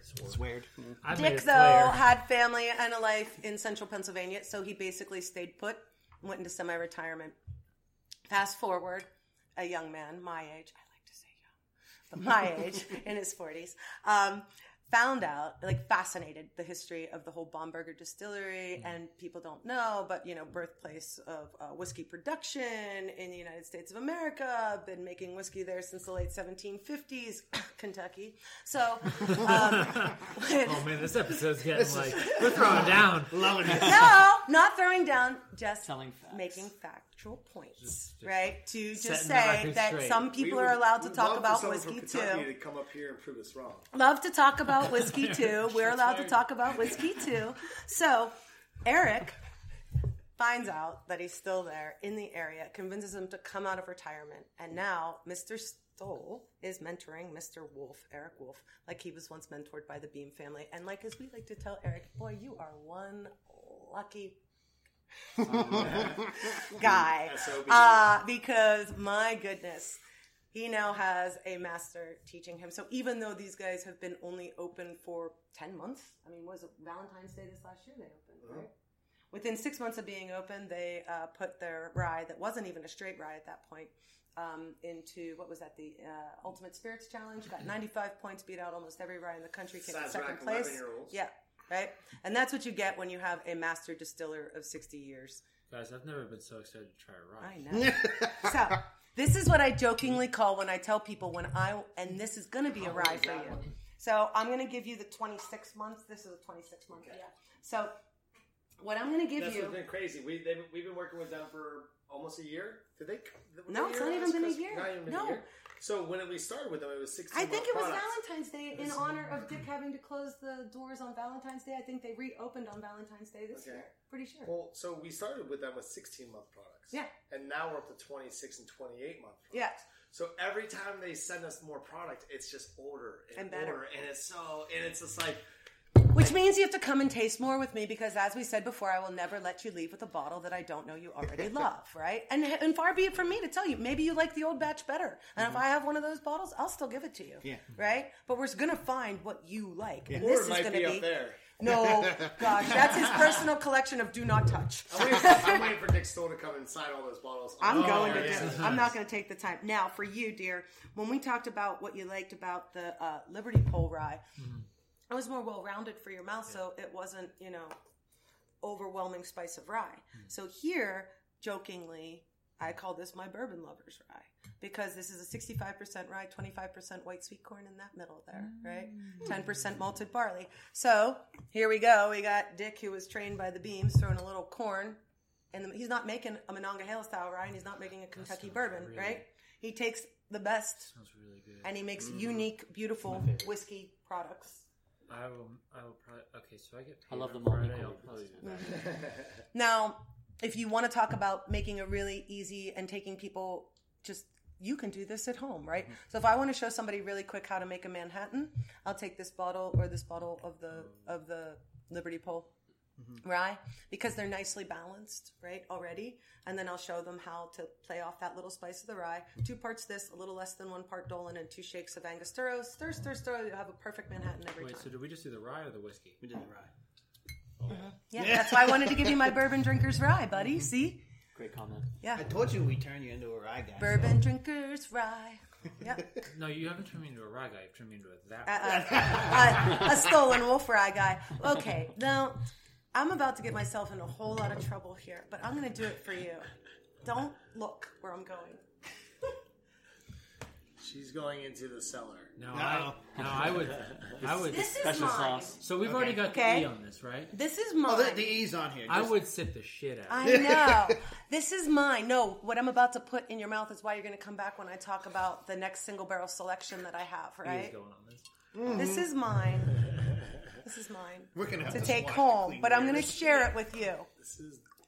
Dick, though, had family and a life in central Pennsylvania, so he basically stayed put. went into semi-retirement. Fast forward, a young man, my age, I like to say young, but my age, in his 40s, found out, like fascinated the history of the whole Bomberger Distillery, and people don't know, but, you know, birthplace of whiskey production in the United States of America, been making whiskey there since the late 1750s, Kentucky. So, oh man, this episode's getting like, we're throwing down. Blowing it. No, not throwing down, just telling facts. Making factual points, just right? To just say that straight. Some people are allowed to talk about whiskey too. To come up here and prove us wrong. Love to talk about whiskey too. We're allowed to talk about whiskey too. So Eric finds out that he's still there in the area, convinces him to come out of retirement, and now Mr. Stoll is mentoring Mr. Wolf, Eric Wolf, like he was once mentored by the Beam family. And like as we like to tell Eric, boy, you are one lucky guy. Because my goodness. He now has a master teaching him. So even though these guys have been only open for 10 months, I mean, was it Valentine's Day this last year they opened, right? Within 6 months of being open, they put their rye that wasn't even a straight rye at that point into, what was that, the Ultimate Spirits Challenge. Got 95 points, beat out almost every rye in the country, came in second place. 11-year-olds. Yeah, right? And that's what you get when you have a master distiller of 60 years. Guys, I've never been so excited to try a rye. I know. So... this is what I jokingly call when I tell people and this is going to be a rye for you. So I'm going to give you the 26 months. This is a 26 month. Okay. Yeah. So what I'm going to give you. That's been crazy. We've been working with them for almost a year. Did they? No, it's not even been a year. Not even been a year. So when we started with them, it was 16 months. I think it was Valentine's Day in honor of Dick having to close the doors on Valentine's Day. I think they reopened on Valentine's Day this year. Pretty sure. Well, so we started with them with 16-month products. Yeah. And now we're up to 26 and 28-month products. Yeah. So every time they send us more product, it's just older and better. Older, and it's just like... which means you have to come and taste more with me because, as we said before, I will never let you leave with a bottle that I don't know you already love, right? And far be it from me to tell you, maybe you like the old batch better. And if I have one of those bottles, I'll still give it to you, right? But we're going to find what you like. Yeah. And this or it might be up there. No, gosh, that's his personal collection of do not touch. I'm waiting for Dick Stoll to come and sign all those bottles. I'm not going to take the time. Now, for you, dear, when we talked about what you liked about the Liberty Pole rye, it was more well-rounded for your mouth, so it wasn't, overwhelming spice of rye. So here, jokingly, I call this my bourbon lover's rye because this is a 65% rye, 25% white sweet corn in that middle there, right? 10% malted barley. So here we go. We got Dick, who was trained by the Beams, throwing a little corn. And he's not making a Monongahela style rye, and he's not making a Kentucky bourbon, really, right? He takes the best, sounds really good, and he makes unique, beautiful whiskey products. I will probably... okay, so I get paid. I love the Friday. I'll probably do that. Now, if you want to talk about making a really easy and taking people just... you can do this at home, right? So if I want to show somebody really quick how to make a Manhattan, I'll take this bottle of the Liberty Pole rye because they're nicely balanced, right, already. And then I'll show them how to play off that little spice of the rye. 2 parts this, a little less than 1 part Dolan, and 2 shakes of Angostura. Stir, stir. You'll have a perfect Manhattan every time. Wait, so did we just do the rye or the whiskey? We did the rye. Oh. Yeah, that's why I wanted to give you my bourbon drinker's rye, buddy. See? Great comment. Yeah. I told you we'd turn you into a rye guy. Bourbon drinker's rye. Yeah. No, you haven't turned me into a rye guy. You've turned me into a Stolen Wolf rye guy. Okay, now... I'm about to get myself in a whole lot of trouble here, but I'm going to do it for you. Don't look where I'm going. She's going into the cellar. No, I would. This is mine. Sauce. So we've already got the E on this, right? This is mine. Oh, the E's on here. I would sip the shit out of it. I know. This is mine. No, what I'm about to put in your mouth is why you're going to come back when I talk about the next single barrel selection that I have, right? E's going on this. Mm-hmm. This is mine. This is mine. We're gonna have to take home, but I'm going to share it with you.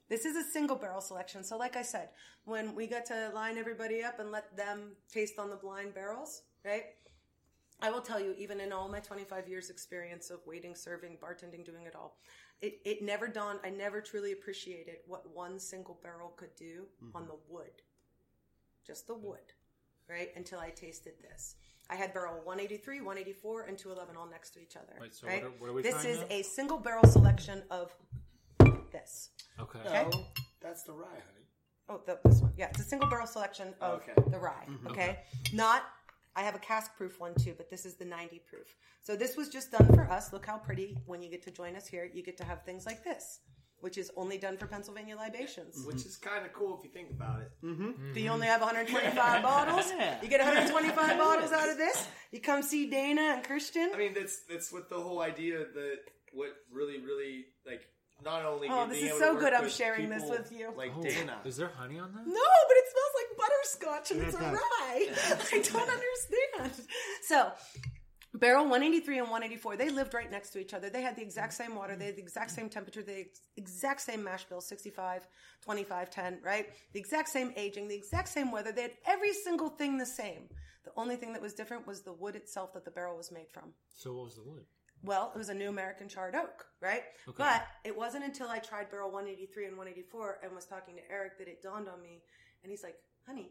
This is a single barrel selection. So like I said, when we got to line everybody up and let them taste on the blind barrels, right? I will tell you, even in all my 25 years experience of waiting, serving, bartending, doing it all, it never dawned. I never truly appreciated what one single barrel could do on the wood. Just the wood, right? Until I tasted this. I had barrel 183, 184, and 211 all next to each other. Wait, so right? What are we trying now? This is a single barrel selection of this. Okay. That's the rye, honey. Oh, this one. Yeah, it's a single barrel selection of the rye. Mm-hmm. Okay? Not, I have a cask proof one too, but this is the 90 proof. So this was just done for us. Look how pretty. When you get to join us here, you get to have things like this, which is only done for Pennsylvania Libations. Mm-hmm. Which is kind of cool if you think about it. Mm-hmm. Mm-hmm. Do you only have 125 bottles? You get 125 bottles out of this? You come see Dana and Christian? I mean, that's what the whole idea that what really, really, like, not only... Oh, this is so good I'm sharing this with you. Like Dana. Is there honey on that? No, but it smells like butterscotch and it's a rye. I don't understand. So... Barrel 183 and 184, they lived right next to each other. They had the exact same water. They had the exact same temperature. The exact same mash bill, 65, 25, 10, right? The exact same aging, the exact same weather. They had every single thing the same. The only thing that was different was the wood itself that the barrel was made from. So what was the wood? Well, it was a new American charred oak, right? Okay. But it wasn't until I tried barrel 183 and 184 and was talking to Eric that it dawned on me. And he's like, honey,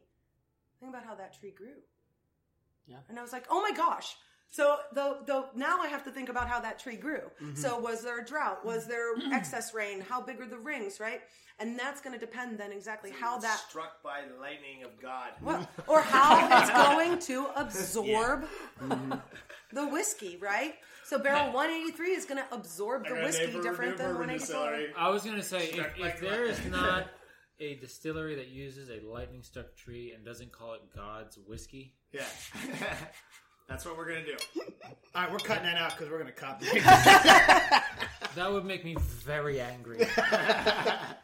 think about how that tree grew. Yeah. And I was like, oh my gosh. So now I have to think about how that tree grew. Mm-hmm. So was there a drought? Was there excess rain? How big are the rings, right? And that's going to depend then exactly how that... Struck by the lightning of God. Well, or how it's going to absorb the whiskey, right? So barrel 183 is going to absorb the whiskey different than 184. I was going to say, if there is not a distillery that uses a lightning-struck tree and doesn't call it God's whiskey... Yeah. That's what we're going to do. All right, we're cutting that out because we're going to copy it. That would make me very angry.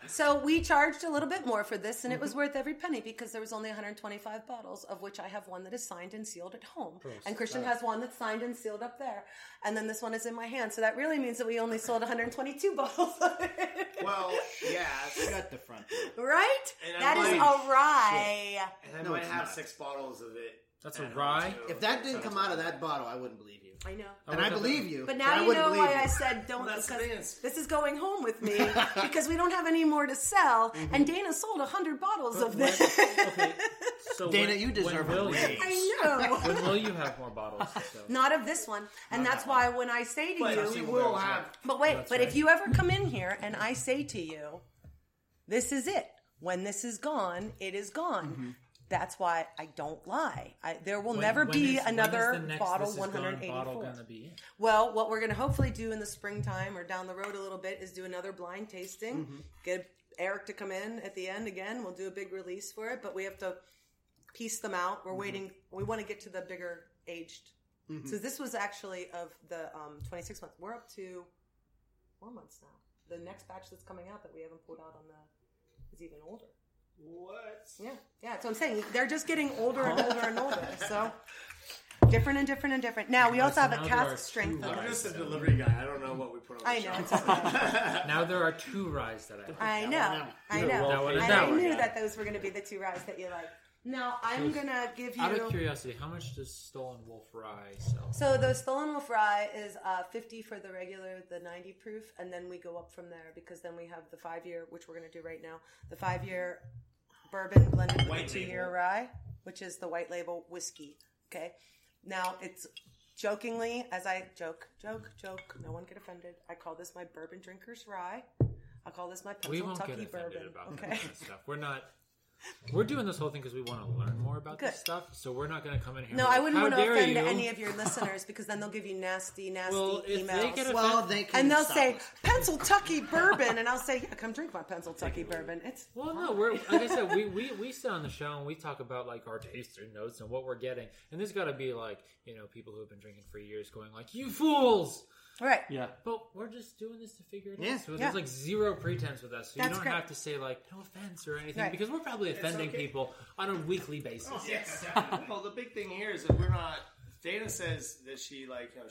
So we charged a little bit more for this, and it was worth every penny because there was only 125 bottles, of which I have one that is signed and sealed at home. Prost. And Christian has one that's signed and sealed up there. And then this one is in my hand. So that really means that we only sold 122 bottles of it. Well, yeah, I got the front door. Right? And that is a rye. Shit. And I might have 6 bottles of it. That's a rye. If that didn't come out of that bottle, I wouldn't believe you. I know. And I believe you. But now you know why I said don't, because this is going home with me, because we don't have any more to sell, and Dana sold 100 bottles of this. Okay. So Dana, you deserve a raise. I know. When will you have more bottles? Not of this one. And that's why when I say to you... we will have... But wait, but if you ever come in here and I say to you, this is it. When this is gone, it is gone. That's why I don't lie. There will never be another bottle 184. Well, what we're going to hopefully do in the springtime or down the road a little bit is do another blind tasting. Mm-hmm. Get Eric to come in at the end again. We'll do a big release for it, but we have to piece them out. We're waiting. We want to get to the bigger aged. Mm-hmm. So this was actually of the 26 months. We're up to 4 months now. The next batch that's coming out that we haven't pulled out on the is even older. What? Yeah. So I'm saying they're just getting older and older and older. So different and different and different. Now we also have a cask strength. I'm just a delivery guy. I don't know what we put on. I know. Now there are 2 ryes that I. I know. I knew that those were going to be the 2 ryes that you like. Now I'm gonna give you. Out of curiosity, how much does Stoll and Wolf rye sell? So the Stoll and Wolf rye is 50 for the regular, the 90 proof, and then we go up from there because then we have the 5-year, which we're gonna do right now. The 5-year bourbon blended with the 2-year rye, which is the white label whiskey. Okay, now it's jokingly, as I joke. No one get offended. I call this my bourbon drinker's rye. I call this my Pennsylvania bourbon. About okay, that kind of stuff. We're doing this whole thing because we want to learn more about this stuff, so we're not going to come in here. No, I wouldn't want to offend any of your listeners because then they'll give you nasty emails. They'll say Pennsylvania bourbon, and I'll say, yeah, "Come drink my Pennsylvania bourbon." Like I said, we sit on the show and we talk about like our taster notes and what we're getting, and there's got to be like people who have been drinking for years going like, "You fools!" Right. Yeah. But we're just doing this to figure it out. So there's like zero pretense with us. So you don't have to say like, no offense or anything. Right. Because we're probably offending people on a weekly basis. Oh, yes. Well, the big thing here is that we're not... Dana says that she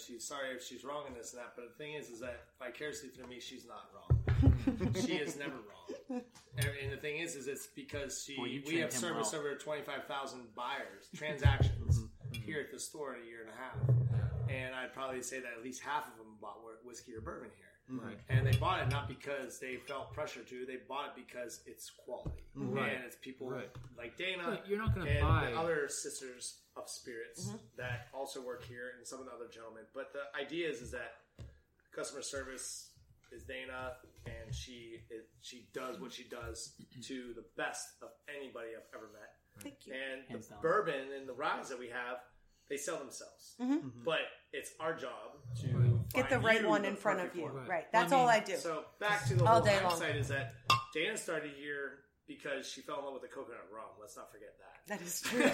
she's sorry if she's wrong in this and that. But the thing is that vicariously through me, she's not wrong. She is never wrong. And the thing is it's because we have serviced over 25,000 buyers, transactions here at the store in a year and a half. And I'd probably say that at least half of them bought whiskey or bourbon here. Right. And they bought it not because they felt pressure to. They bought it because it's quality. Right. And it's people like Dana you're not gonna and buy. The other sisters of spirits that also work here and some of the other gentlemen. But the idea is that customer service is Dana, and she does what she does to the best of anybody I've ever met. Thank you. And hands the down. Bourbon and the ryes that we have, they sell themselves. Mm-hmm. But it's our job to get the right one in front of you. Right. That's all I do. So back to the whole website is that Dana started here because she fell in love with the coconut rum. Let's not forget that. That is true.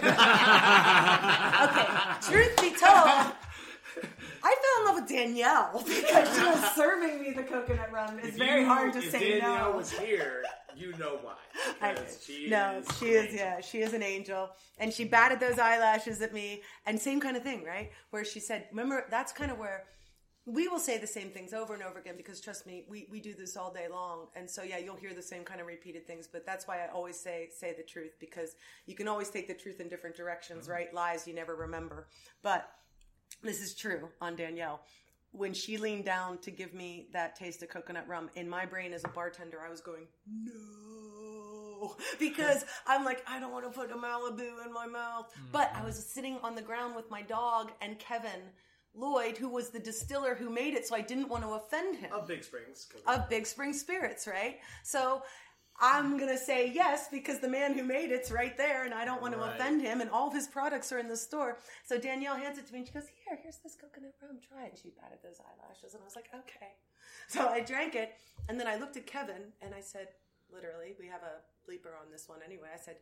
Okay. Truth be told, I fell in love with Danielle because she was serving me the coconut rum. It's very hard to say Danielle no. If Danielle was here, you know why. She is an angel. And she batted those eyelashes at me. And same kind of thing, right? Where she said, remember, that's kind of where we will say the same things over and over again because, trust me, we do this all day long. And so, yeah, you'll hear the same kind of repeated things. But that's why I always say the truth, because you can always take the truth in different directions, mm-hmm. right? Lies you never remember. But this is true on Danielle. When she leaned down to give me that taste of coconut rum, in my brain as a bartender, I was going, no, because I'm like, I don't want to put a Malibu in my mouth. Mm-hmm. But I was sitting on the ground with my dog and Kevin Lloyd, who was the distiller who made it, so I didn't want to offend him. Of Big Springs. Of Big Spring Spirits, right? So I'm going to say yes because the man who made it's right there and I don't want to offend him, and all of his products are in the store. So Danielle hands it to me and she goes, here's this coconut rum, try it. And she batted those eyelashes and I was like, okay. So I drank it and then I looked at Kevin and I said, literally, we have a bleeper on this one anyway. I said,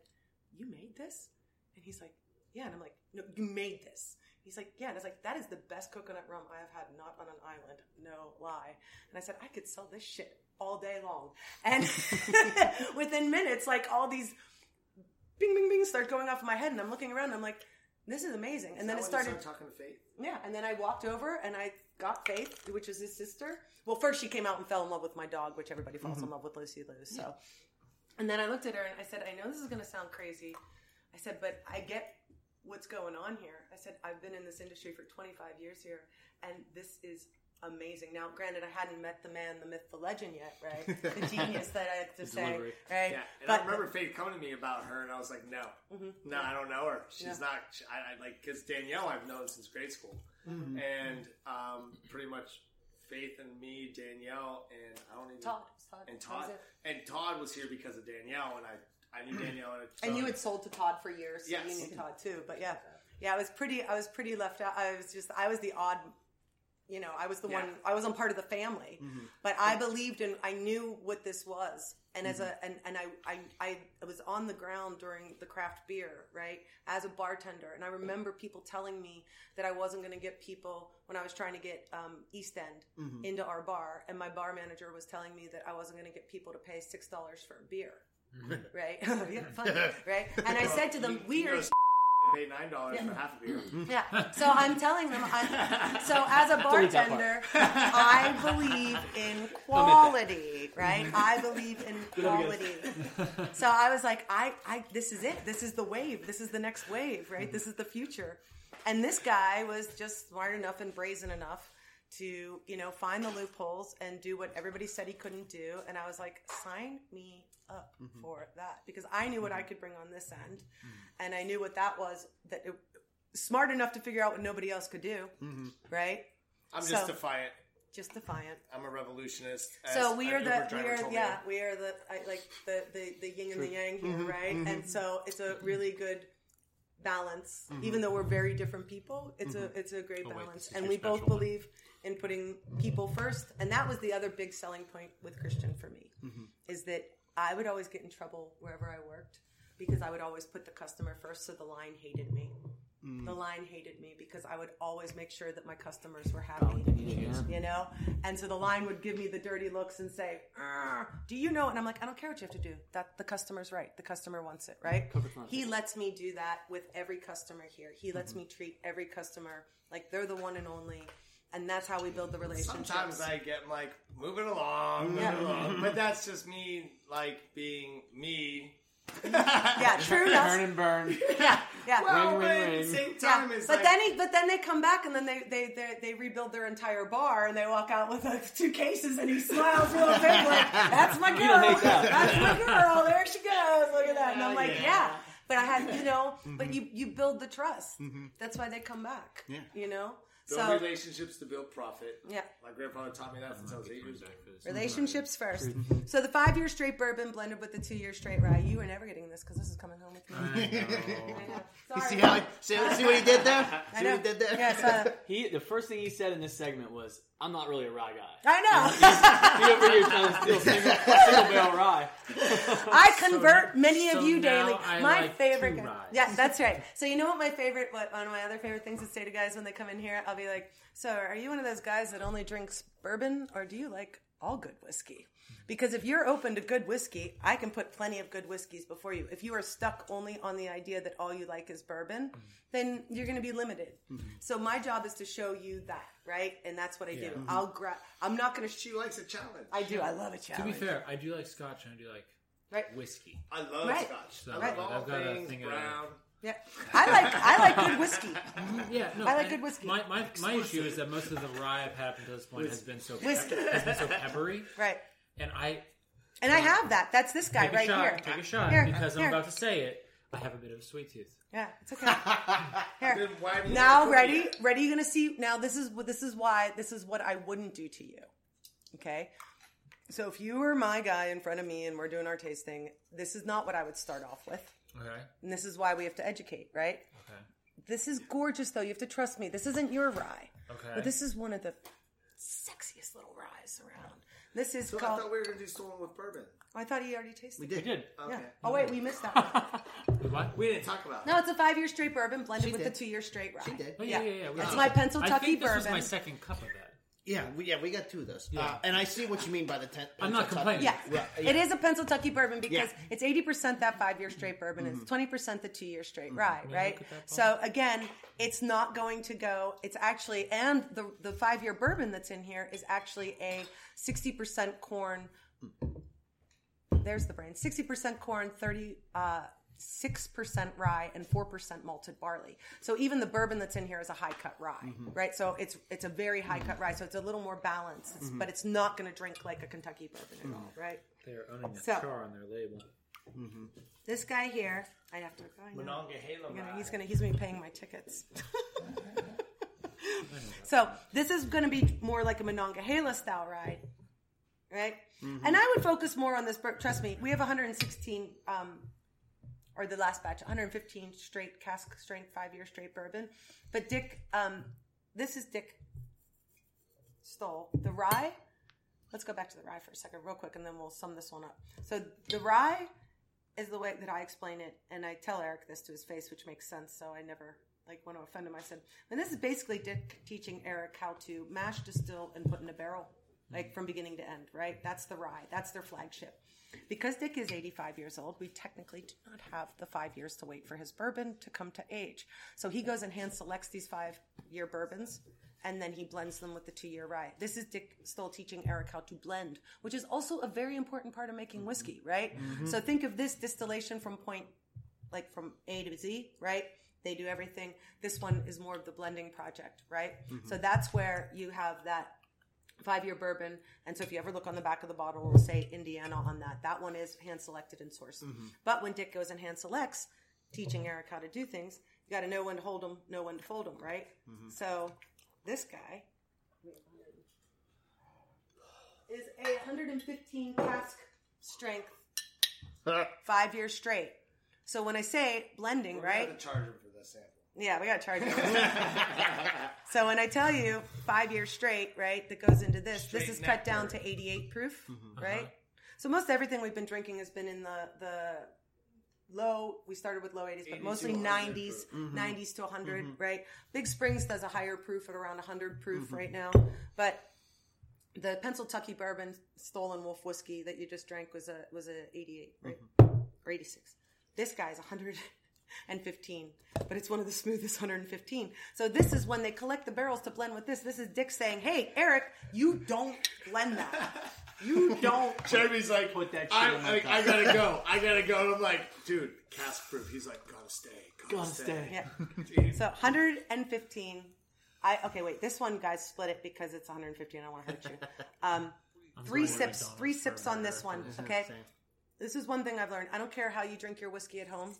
you made this? And he's like, yeah. And I'm like, no, you made this. He's like, yeah. And I was like, that is the best coconut rum I have had, not on an island. No lie. And I said, I could sell this shit all day long. And within minutes, like all these bing, bing, bing start going off in my head. And I'm looking around and I'm like, this is amazing. And then it started talking to Faith. Yeah. And then I walked over and I got Faith, which is his sister. Well, first she came out and fell in love with my dog, which everybody falls mm-hmm. in love with Lucy Lou. So, And then I looked at her and I said, I know this is going to sound crazy. I said, but I get what's going on here. I said, I've been in this industry for 25 years here, and this is amazing. Now, granted, I hadn't met the man, the myth, the legend yet, right? The genius that I have to say, delivery. Right? Yeah, and but I remember Faith coming to me about her, and I was like, no. Mm-hmm. No, yeah. I don't know her. She's not, I like, because Danielle I've known since grade school, mm-hmm. and pretty much Faith and me, Danielle, and I don't even... Todd. And Todd was here because of Danielle, and I knew Danielle. And you had sold to Todd for years, so you knew Todd too. But yeah, I was pretty left out. I was the odd, I was the one, I wasn't part of the family. Mm-hmm. But I believed in, I knew what this was. And as I was on the ground during the craft beer, right, as a bartender. And I remember people telling me that I wasn't going to get people when I was trying to get East End mm-hmm. into our bar. And my bar manager was telling me that I wasn't going to get people to pay $6 for a beer. Right? Yeah, funny, right? And I said to them, we are... Pay $9 for half a beer. Yeah. So I'm telling them, so as a bartender, I believe in quality, right? I believe in quality. So I was like, I this is it. This is the wave. This is the next wave, right? This is the future. And this guy was just smart enough and brazen enough to, find the loopholes and do what everybody said he couldn't do. And I was like, sign me up mm-hmm. for that, because I knew what I could bring on this end, mm-hmm. and I knew what that was, that it, smart enough to figure out what nobody else could do, mm-hmm. right? I'm just defiant. I'm a revolutionist. So we are the yin and the yang here, mm-hmm. right? Mm-hmm. And so it's a really good balance, mm-hmm. even though we're very different people. It's mm-hmm. it's a great balance, and we both believe in putting people first, and that was the other big selling point with Christian for me, mm-hmm. is that I would always get in trouble wherever I worked because I would always put the customer first, so the line hated me. Mm. The line hated me because I would always make sure that my customers were happy, you know? And so the line would give me the dirty looks and say, do you know? And I'm like, I don't care what you have to do. That the customer's right. The customer wants it, right? He lets me do that with every customer here. He lets mm-hmm. me treat every customer like they're the one and only. And that's how we build the relationship. Sometimes I get like, moving along. But that's just me, like, being me. Yeah, true enough. Burn and burn. Yeah. Well, ring. At the same time, it's but like... Then they come back and then they rebuild their entire bar and they walk out with two cases and he smiles real big like, that's my girl. That's my girl. There she goes. Look at that. And I'm like, yeah. But I had, but you build the trust. Mm-hmm. That's why they come back, Build relationships to build profit. Yeah. My grandfather taught me that since I was 8 years old. Relationships first. So the 5-year straight bourbon blended with the 2-year straight rye. You are never getting this because this is coming home with me. I know. Sorry. See what he did there? Yeah, the first thing he said in this segment was, I'm not really a rye guy. I know. He over here trying to steal single barrel rye. I convert many of you daily. My favorite. Yeah, that's right. So you know what my favorite, one of my other favorite things to say to guys when they come in here, I'll be like, so are you one of those guys that only drinks bourbon or do you like all good whiskey? Because if you're open to good whiskey, I can put plenty of good whiskeys before you. If you are stuck only on the idea that all you like is bourbon, then you're going to be limited. Mm-hmm. So my job is to show you that, right? And that's what I do. Mm-hmm. I'm not going to... She likes a challenge. I do. I love a challenge. To be fair, I do like scotch and I do like whiskey. I love scotch. So I've got a thing brown. Yeah, I like good whiskey. Yeah, no, I like good whiskey. My issue is that most of the rye I've had until this point has been so peppery, right? And I have that. That's this guy right here. Take a shot because I'm about to say it. I have a bit of a sweet tooth. Yeah, it's okay. Here. Now, ready? Ready? You're gonna see. Now, this is what I wouldn't do to you. Okay. So if you were my guy in front of me and we're doing our taste thing, this is not what I would start off with. Okay. And this is why we have to educate, right? Okay. This is gorgeous, though. You have to trust me. This isn't your rye. Okay. But this is one of the sexiest little ryes around. This is I thought we were going to do Stoll with Bourbon. I thought he already tasted it. We did. Okay. Yeah. Oh, wait. We missed that one. What? We didn't talk about it. No, it's a 5-year straight bourbon blended with the 2-year straight rye. She did. Oh, yeah. That's my Pennsylvania Bourbon. I think this was my second cup of that. Yeah, we got two of those. Yeah. And I see what you mean by the 10. I'm not complaining. Yeah. It is a Pennsylvania bourbon because it's 80% that 5-year straight bourbon. Mm-hmm. It's 20% the 2-year straight rye, right? So again, it's not going to go. It's actually, and the 5-year bourbon that's in here is actually a 60% corn. There's the brain. 60% corn, 6% rye and 4% malted barley. So even the bourbon that's in here is a high cut rye, right? So it's a very high cut rye. So it's a little more balanced, but it's not going to drink like a Kentucky bourbon at all, right? They're owning the char on their label. Mm-hmm. This guy here, I'd have to. Monongahela. He's going to be paying my tickets. So this is going to be more like a Monongahela style rye, right? Mm-hmm. And I would focus more on this. Trust me, we have 116. Or the last batch, 115 straight cask strength, 5-year straight bourbon. But Dick, this is Dick Stoll. The rye, let's go back to the rye for a second real quick, and then we'll sum this one up. So the rye is the way that I explain it, and I tell Eric this to his face, which makes sense, so I never want to offend him. I said, and this is basically Dick teaching Eric how to mash, distill, and put in a barrel, from beginning to end, right? That's the rye. That's their flagship. Because Dick is 85 years old, we technically do not have the 5 years to wait for his bourbon to come to age. So he goes and hand selects these 5-year bourbons, and then he blends them with the 2-year rye. This is Dick Stoll teaching Eric how to blend, which is also a very important part of making whiskey, right? Mm-hmm. So think of this distillation from A to Z, right? They do everything. This one is more of the blending project, right? Mm-hmm. So that's where you have that 5-year bourbon, and so if you ever look on the back of the bottle, we'll say Indiana on that. That one is hand-selected and sourced. Mm-hmm. But when Dick goes and hand-selects, teaching Eric how to do things, you got to know when to hold them, know when to fold them, right? Mm-hmm. So this guy is a 115 cask strength, 5-year straight. So when I say blending, right? We're going to charge him for this sample. Yeah, we got to charge him. So when I tell you 5 years straight, right, that goes into this, straight this is cut down to 88 proof, right? Uh-huh. So most everything we've been drinking has been in the low, we started with low 80s, but mostly 90s, 90s to 100, right? Big Springs does a higher proof at around 100 proof right now. But the Pennsylvania Bourbon Stoll and Wolf Whiskey that you just drank was a 88, right? Or 86. This guy's 100... and 15, but it's one of the smoothest 115. So this is when they collect the barrels to blend with this. This is Dick saying, "Hey, Eric, you don't blend that. You don't." Jeremy's like, "Put that shit on my I gotta go. I gotta go." And I'm like, "Dude, cask proof." He's like, "Gotta stay. Gotta stay." Yeah. So 115. This one, guys, split it because it's 115. I don't want to hurt you. Three sips on this one. Okay. This is one thing I've learned. I don't care how you drink your whiskey at home.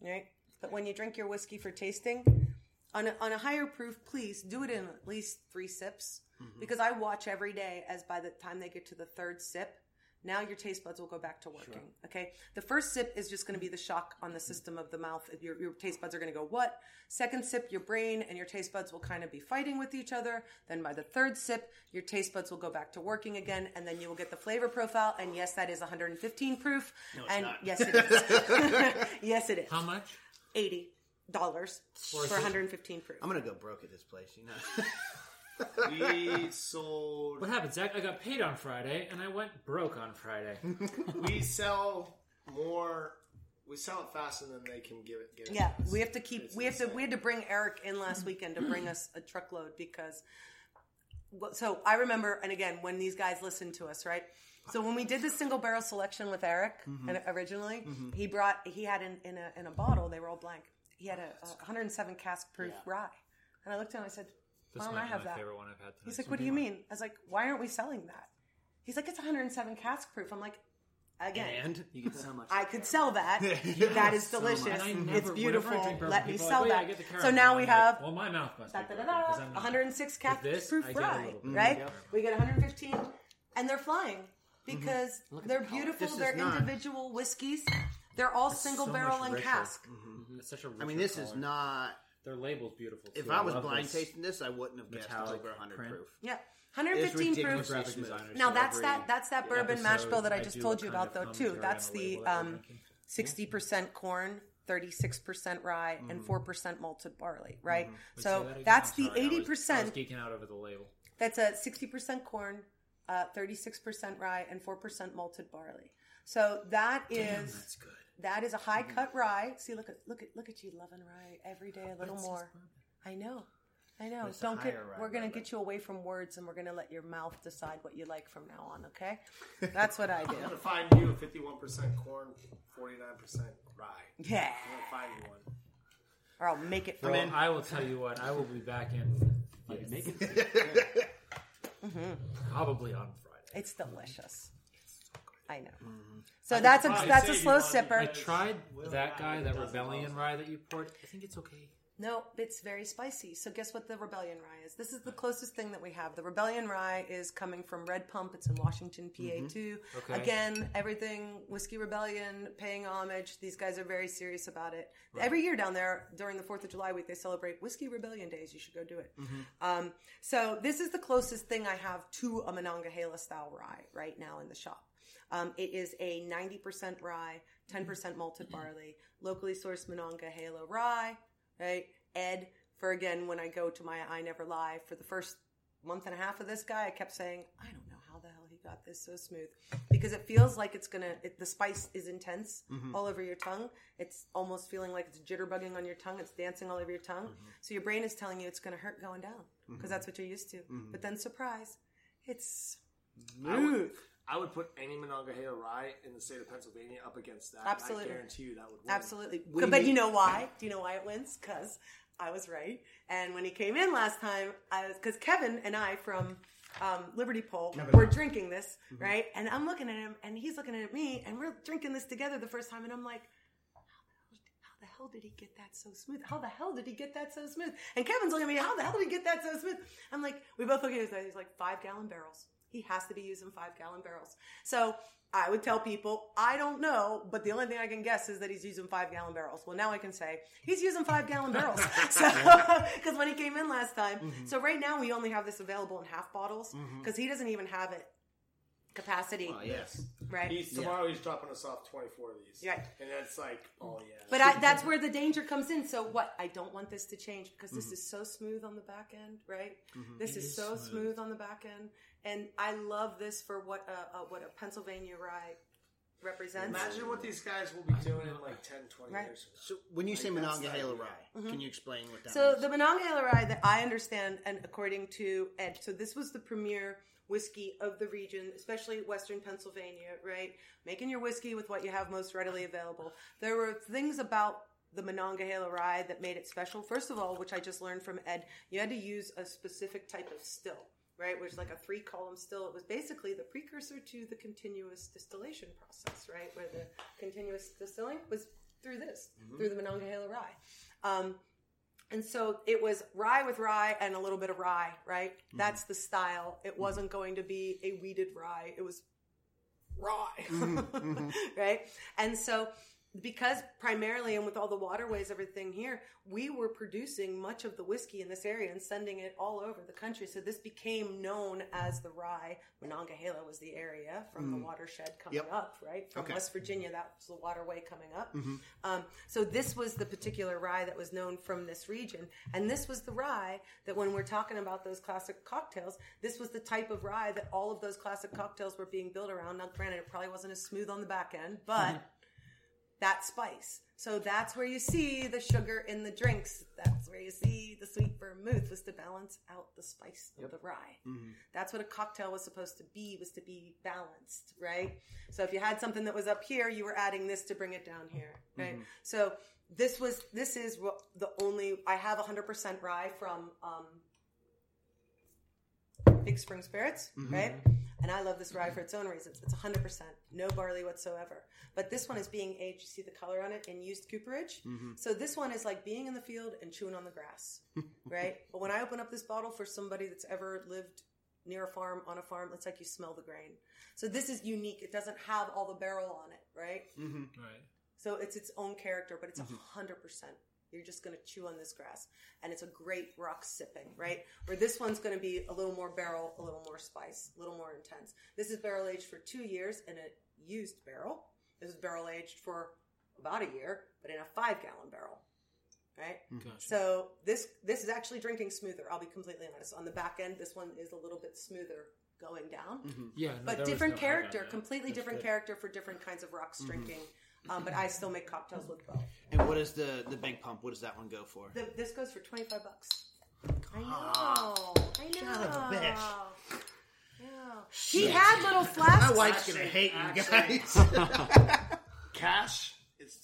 Right? But when you drink your whiskey for tasting, On a higher proof, please do it in at least 3 sips. Mm-hmm. Because I watch every day as by the time they get to the 3rd sip, now your taste buds will go back to working. Sure. Okay. The 1st sip is just going to be the shock on the system of the mouth. Your taste buds are going to go, what? 2nd sip, your brain and your taste buds will kind of be fighting with each other. Then by the 3rd sip, your taste buds will go back to working again. And then you will get the flavor profile. And yes, that is 115 proof. No, it's and not. Yes, it is. Yes, it is. How much? $80 for 115 proof. I'm going to go broke at this place, you know. We sold... What happened, Zach? I got paid on Friday, and I went broke on Friday. We sell more... We sell it faster than they can give it. Yeah, we have to keep... We had to bring Eric in last weekend to bring us a truckload because... So I remember, and again, when these guys listened to us, right? So when we did the single barrel selection with Eric and originally, he brought... He had in a bottle, they were all blank. He had a 107 cask proof rye. And I looked at him and I said... This might be my favorite one I've had tonight. He's like, what do you mean? I was like, why aren't we selling that? He's like, it's 107 cask proof. I'm like, again. And you get so much. I could sell that. That is delicious. It's beautiful. Let me sell that. So now we have 106 cask proof rye, right? We get 115, and they're flying because they're beautiful. They're individual whiskeys. They're all single barrel and cask. I mean, this is not... Their label's beautiful, too. If I was blind tasting this, I wouldn't have guessed over 100 proof. Yeah. 115 proof. Now, that's that bourbon mash bill that I just told you about, though, too. That's the 60% corn, 36% rye, and 4% malted barley, right? So that's the 80%. I was geeking out over the label. That's a 60% corn, 36% rye, and 4% malted barley. So that is... Damn, that's good. That is a high cut rye. See, look at you loving rye every day a little more. I know. Don't get. We're gonna get you away from words, and we're gonna let your mouth decide what you like from now on. Okay, that's what I do. I'm gonna find you a 51% corn, 49% rye. Yeah. I'm gonna find you one. Or I'll make it. I mean, I will tell you what. I will be back in. Make it. Probably on Friday. It's delicious. I know. So that's a slow sipper. I tried that guy, that Rebellion rye that you poured. I think it's okay. No, it's very spicy. So guess what the Rebellion rye is? This is the closest thing that we have. The Rebellion rye is coming from Red Pump. It's in Washington, PA, too. Okay. Again, everything, Whiskey Rebellion, paying homage. These guys are very serious about it. Right. Every year down there, during the 4th of July week, they celebrate Whiskey Rebellion Days. You should go do it. So this is the closest thing I have to a Monongahela-style rye right now in the shop. It is a 90% rye, 10% malted barley, locally sourced Monongahela rye, right? Ed, for again, when I go to my I Never Lie, for the first month and a half of this guy, I kept saying, I don't know how the hell he got this so smooth. Because it feels like it's going to, the spice is intense all over your tongue. It's almost feeling like it's jitterbugging on your tongue. It's dancing all over your tongue. So your brain is telling you it's going to hurt going down because that's what you're used to. But then surprise, it's smooth. I would put any Monongahela rye in the state of Pennsylvania up against that. Absolutely. I guarantee you that would win. Absolutely. But you know why? Do you know why it wins? Because I was right. And when he came in last time, because Kevin and I from Liberty Pole were drinking this, right? And I'm looking at him, and he's looking at me, and we're drinking this together the first time, and I'm like, how the hell did he get that so smooth? How the hell did he get that so smooth? And Kevin's looking at me, how the hell did he get that so smooth? I'm like, we both look at his eyes. He's like, 5 gallon barrels. He has to be using 5 gallon barrels. So I would tell people, I don't know, but the only thing I can guess is that he's using 5 gallon barrels. Well, now I can say he's using 5 gallon barrels. So, because when he came in last time. So right now we only have this available in half bottles because he doesn't even have it capacity. Oh, yes. Right. Tomorrow he's dropping us off 24 of these. Right. And that's like, oh yeah. But that's where the danger comes in. So what? I don't want this to change because this is so smooth on the back end, right? This is so smooth on the back end. And I love this for what a Pennsylvania rye represents. Imagine what these guys will be doing in like 10, 20 years. So when you say Monongahela rye, can you explain what that means? So the Monongahela rye that I understand, and according to Ed, so this was the premier whiskey of the region, especially Western Pennsylvania, right? Making your whiskey with what you have most readily available. There were things about the Monongahela rye that made it special. First of all, which I just learned from Ed, you had to use a specific type of still. Right, which like a 3-column still. It was basically the precursor to the continuous distillation process, right, where the continuous distilling was through this, through the Monongahela rye. And so it was rye with rye and a little bit of rye, right? Mm-hmm. That's the style. It wasn't going to be a weeded rye. It was rye, mm-hmm. right? And so because primarily and with all the waterways, everything here, we were producing much of the whiskey in this area and sending it all over the country. So this became known as the rye. Monongahela was the area from the watershed coming up, right? From West Virginia, that was the waterway coming up. Mm-hmm. So this was the particular rye that was known from this region. And this was the rye that when we're talking about those classic cocktails, this was the type of rye that all of those classic cocktails were being built around. Now, granted, it probably wasn't as smooth on the back end, but... Mm-hmm. That spice. So that's where you see the sugar in the drinks. That's where you see the sweet vermouth, was to balance out the spice of the rye. Mm-hmm. That's what a cocktail was to be balanced, right? So if you had something that was up here, you were adding this to bring it down here, right? Mm-hmm. So this is the only, I have 100% rye from Big Spring Spirits, right? And I love this rye for its own reasons. It's 100%, no barley whatsoever. But this one is being aged, you see the color on it, in yeast cooperage. Mm-hmm. So this one is like being in the field and chewing on the grass, right? But when I open up this bottle for somebody that's ever lived near a farm, on a farm, it's like you smell the grain. So this is unique. It doesn't have all the barrel on it, right? Mm-hmm. Right. So it's its own character, but it's 100%. You're just going to chew on this grass. And it's a great rock sipping, right? Where this one's going to be a little more barrel, a little more spice, a little more intense. This is barrel aged for 2 years in a used barrel. This is barrel aged for about a year, but in a 5-gallon barrel, right? Gotcha. So this is actually drinking smoother. I'll be completely honest. On the back end, this one is a little bit smoother going down. Mm-hmm. Yeah, no, but different character, completely different character for different kinds of rocks drinking. But I still make cocktails with both. And what is the bank pump? What does that one go for? This goes for $25. I know. Son of a bitch. Yeah. He had little flasks. My wife's going to hate you guys. Cash, it's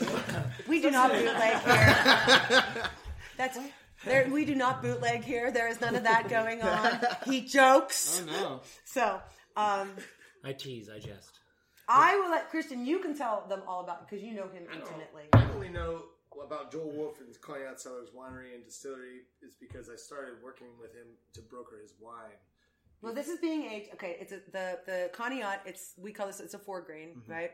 $29.99. We do not bootleg here. That's... There, we do not bootleg here. There is none of that going on. He jokes. Oh, no. So. I tease. I jest. I will let Christian, you can tell them all about it because you know him intimately. I only know about Joel Wolf and Conneaut Cellars Winery and Distillery is because I started working with him to broker his wine. Well, this is being aged. Okay, it's the Conneaut. We call this. It's a 4-grain, right?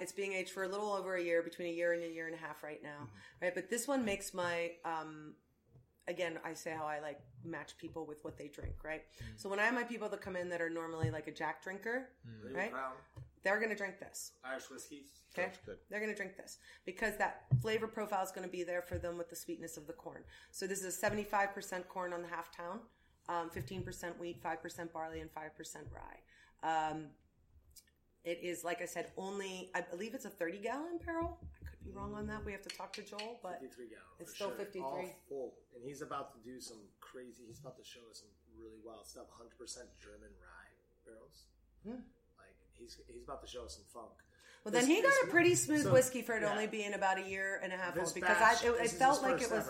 It's being aged for a little over a year, between a year and a half right now, right? But this one makes my. Again, I say how I like match people with what they drink, right? Mm. So when I have my people that come in that are normally like a Jack drinker, right? They're going to drink this. Irish whiskey. Okay. Good. They're going to drink this because that flavor profile is going to be there for them with the sweetness of the corn. So this is a 75% corn on the half town, 15% wheat, 5% barley, and 5% rye. It is, like I said, only, I believe it's a 30-gallon barrel. I could be wrong on that. We have to talk to Joel, but 53 gallon, it's still 53. All full. And he's about to do some crazy, he's about to show us some really wild stuff, 100% German rye barrels. Hmm. Like, he's about to show us some funk. Well, then he got a pretty smooth whiskey for it only being about a year and a half old. Because it felt like it was...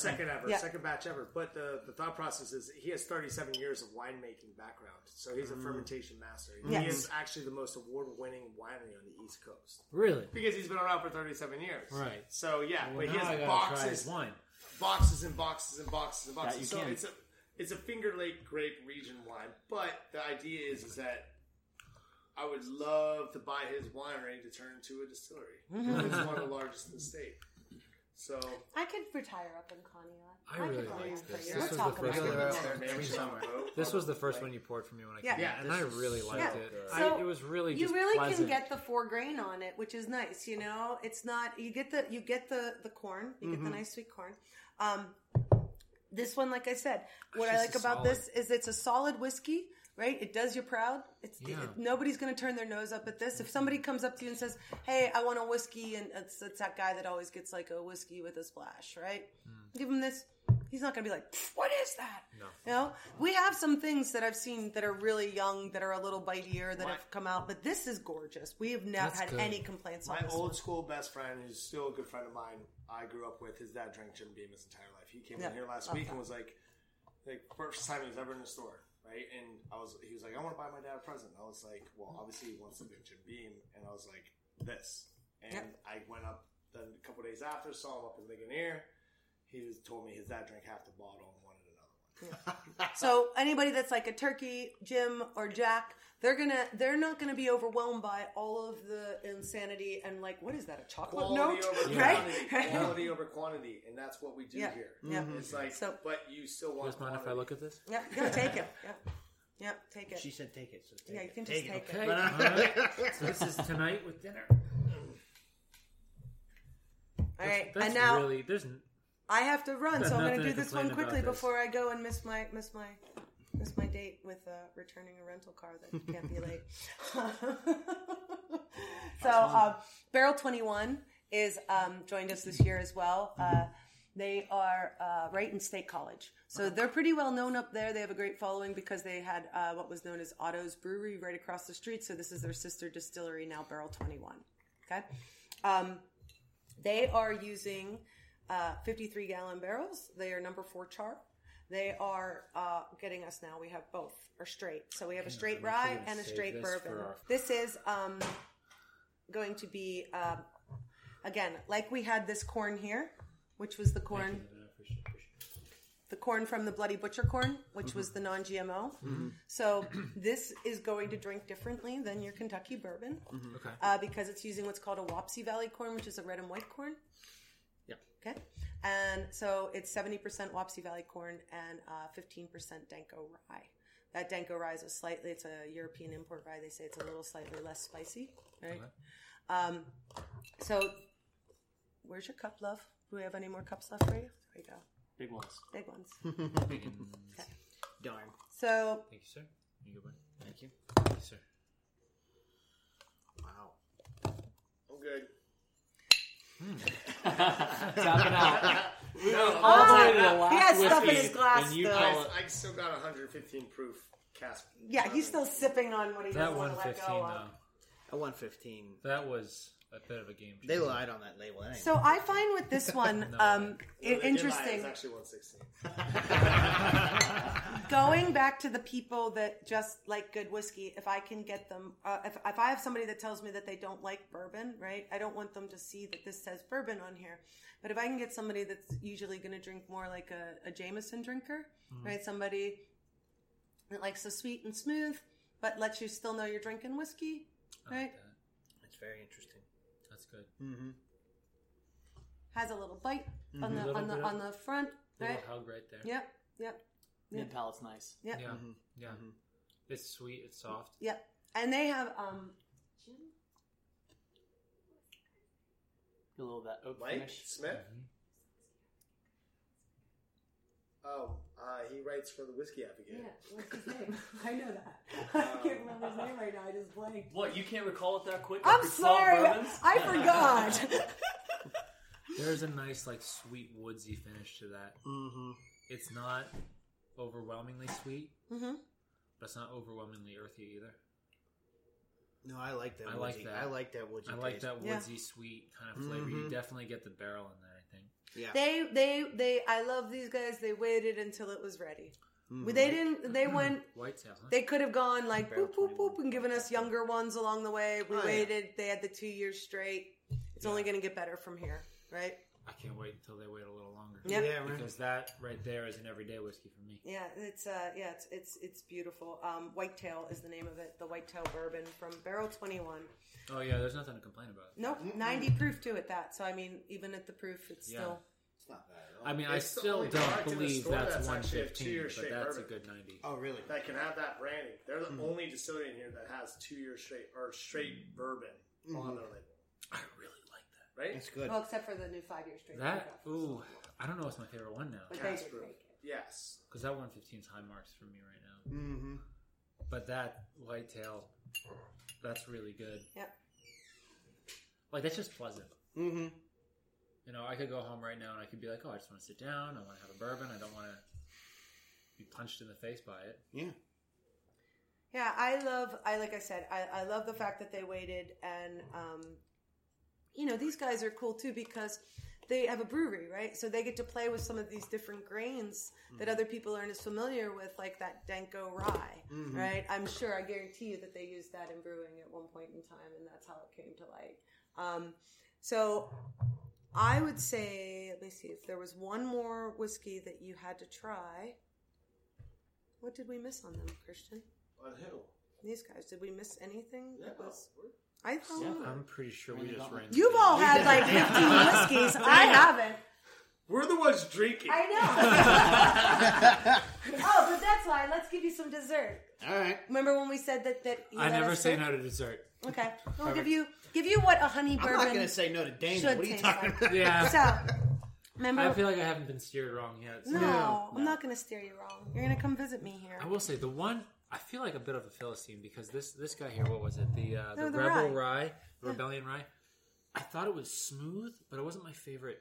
second ever, second batch ever. But the thought process is he has 37 years of winemaking background. So he's a fermentation master. Yes. He is actually the most award-winning winery on the East Coast. Really? Because he's been around for 37 years. Right. So, yeah. Well, but he has boxes and boxes and boxes and boxes. So it's a Finger Lake grape region wine. But the idea is that I would love to buy his winery to turn into a distillery. It's one of the largest in the state. So I could retire up in Conneaut. I really like this. This was the first one you poured for me when I came in, and I really liked it. So it was really just pleasant. Can get the 4-grain on it, which is nice. You know, it's not you get the corn, you get the nice sweet corn. This one, like I said, what I like about this is it's a solid whiskey. Right? It does you proud. Nobody's going to turn their nose up at this. If somebody comes up to you and says, hey, I want a whiskey, and it's that guy that always gets like a whiskey with a splash, right? Mm. Give him this. He's not going to be like, what is that? No. You know? We have some things that I've seen that are really young, that are a little bitier, that have come out. But this is gorgeous. We have not had any complaints on this. My old school best friend, who's still a good friend of mine, I grew up with, his dad drank Jim Beam his entire life. He came in here last week and was like, first time he was ever in the store. Right, and he was like, I want to buy my dad a present. I was like, well, obviously he wants something Jim Beam, and I was like, this. And I went up then a couple of days after, saw him up in Ligonier. He was, told me his dad drank half the bottle and wanted another one. Yeah. So anybody that's like a Turkey, Jim, or Jack, they're not gonna be overwhelmed by all of the insanity and like, what is that, a chocolate quality note? Over quantity, right? Quality over quantity, and that's what we do here. Yeah. Mm-hmm. It's like, so, but you still want. Does mind quantity. If I look at this? Yeah, go take it. Yeah. Yep, take it. She said take it, so take it. Yeah, you can just take it. Okay. Right. So this is tonight with dinner. All right, that's and now really, I have to run, so I'm going to do this one quickly before I go and miss my date with returning a rental car that can't be late. So Barrel 21 is joined us this year as well. They are right in State College. So they're pretty well known up there. They have a great following because they had what was known as Otto's Brewery right across the street. So this is their sister distillery now, Barrel 21. Okay? They are using 53-gallon barrels. They are number 4 char. They are getting us now. We have both are straight. So we have a straight rye and a straight bourbon. This is going to be, again, like we had this corn here, which was the corn. The corn from the Bloody Butcher corn, which was the non-GMO. Mm-hmm. So this is going to drink differently than your Kentucky bourbon, okay. Because it's using what's called a Wapsie Valley corn, which is a red and white corn. Yeah. Okay. And so it's 70% Wapsie Valley corn and 15% Denko rye. That Denko rye is it's a European import rye. They say it's a little slightly less spicy, right? Okay. So where's your cup, love? Do we have any more cups left for you? There we go. Big ones. Okay. Darn. So. Thank you, sir. You go by. Thank you, sir. Wow. I'm good. Talking out. We were all the way to the last. He had stuff in his glass. I still got 115 proof cask. Yeah, he's still sipping on what he doesn't want to let go of. That 115. That was a bit of a game. They lied on that label. So I find with this one, interesting. It's actually 116. Going back to the people that just like good whiskey, if I can get them, if I have somebody that tells me that they don't like bourbon, right? I don't want them to see that this says bourbon on here. But if I can get somebody that's usually going to drink more like a Jameson drinker, right? Somebody that likes the sweet and smooth, but lets you still know you're drinking whiskey, right? It's very interesting. That's good. Mm-hmm. Has a little bite on the front, right? A little hug right there. Yep. The palate's nice. Yep. Yeah. Mm-hmm. Yeah. Mm-hmm. It's sweet. It's soft. Yep. And they have a little of that oak Mike finish. Smith. Mm-hmm. Oh, he writes for the Whiskey Advocate. Yeah, what's his name? I know that. I can't remember his name right now. I just blanked. What, you can't recall it that quick? I'm sorry. I forgot. There's a nice, like, sweet woodsy finish to that. Mm-hmm. It's not overwhelmingly sweet, but it's not overwhelmingly earthy either. No, I like that. I like that woodsy, sweet kind of flavor. You definitely get the barrel in there, I think. Yeah. They I love these guys. They waited until it was ready. Mm-hmm. They didn't. They went. Whitetail. Huh? They could have gone like boop boop boop and given us younger ones along the way. We waited. Yeah. They had the 2 years straight. It's only going to get better from here, right? I can't wait until they wait a little longer. Yep. Yeah, right. Because that right there is an everyday whiskey for me. Yeah, it's beautiful. Whitetail is the name of it. The Whitetail Bourbon from Barrel 21. Oh yeah, there's nothing to complain about. Nope, 90 proof too at that. So I mean, even at the proof, it's still. It's not bad at all. I mean, I still don't believe that's 115, but that's bourbon. A good 90. Oh really? That can have that brandy. They're the only distillery in here that has 2 years straight or straight bourbon on their label. I really. Right? It's good. Well, except for the new 5 year straight. That, ooh, I don't know what's my favorite one now. But Cask proof. Yes. Because that 115 is high marks for me right now. Mm-hmm. But that whitetail, that's really good. Yep. Like, that's just pleasant. Mm-hmm. You know, I could go home right now and I could be like, oh, I just want to sit down. I want to have a bourbon. I don't want to be punched in the face by it. Yeah. Yeah, I love the fact that they waited and, you know, these guys are cool, too, because they have a brewery, right? So they get to play with some of these different grains that other people aren't as familiar with, like that Denko rye, right? I guarantee you that they used that in brewing at one point in time, and that's how it came to light. So I would say, let me see, if there was one more whiskey that you had to try, what did we miss on them, Christian? On who? These guys. Did we miss anything? Yeah, that was... I thought... Yeah, I'm pretty sure we just ran... You've all had like 15 whiskeys. I haven't. We're the ones drinking. I know. Oh, but that's why. Let's give you some dessert. All right. Remember when we said that you I never say no to dessert. Okay. We'll give you what a honey bourbon... I'm not going to say no to Dana. What are you talking about? Yeah. So, remember... I feel like I haven't been steered wrong yet. So. No, I'm not going to steer you wrong. You're going to come visit me here. I will say, the one... I feel like a bit of a Philistine because this guy here, what was it? The Rebel Rye, Rebellion Rye. I thought it was smooth, but it wasn't my favorite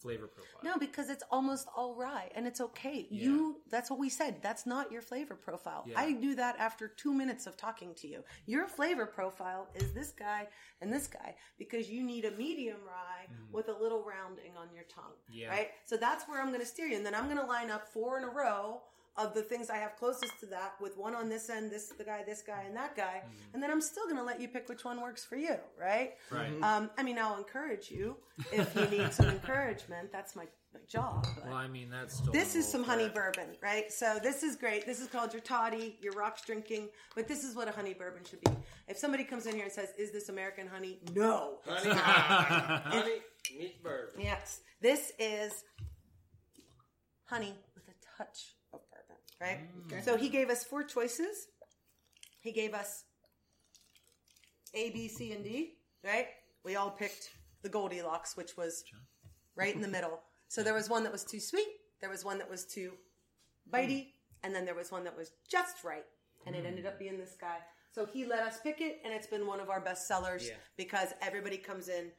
flavor profile. No, because it's almost all rye, and it's okay. Yeah. That's what we said. That's not your flavor profile. Yeah. I knew that after 2 minutes of talking to you. Your flavor profile is this guy and this guy because you need a medium rye with a little rounding on your tongue, right? So that's where I'm going to steer you, and then I'm going to line up four in a row of the things I have closest to that, with one on this end, this guy, and that guy. Mm-hmm. And then I'm still going to let you pick which one works for you, right? Right. I mean, I'll encourage you if you need some encouragement. That's my job. Well, I mean, that's... This is some honey bourbon, right? So this is great. This is called your toddy, your rocks drinking. But this is what a honey bourbon should be. If somebody comes in here and says, is this American honey? No. Honey, honey meat bourbon. Yes. This is honey with a touch. Right? Okay. So he gave us four choices. He gave us A, B, C, and D, right? We all picked the Goldilocks, which was right in the middle. So there was one that was too sweet, there was one that was too bitey, and then there was one that was just right. And it ended up being this guy. So he let us pick it, and it's been one of our best sellers because everybody comes in.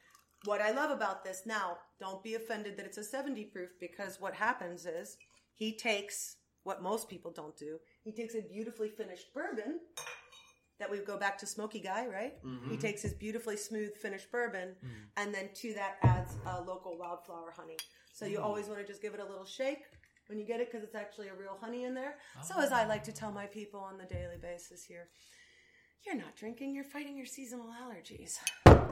What I love about this, now, don't be offended that it's a 70 proof, because what happens is he takes... what most people don't do. He takes a beautifully finished bourbon that we go back to Smoky Guy, right? Mm-hmm. He takes his beautifully smooth finished bourbon and then to that adds local wildflower honey. So you always want to just give it a little shake when you get it because it's actually a real honey in there. Oh. So as I like to tell my people on the daily basis here, you're not drinking, you're fighting your seasonal allergies.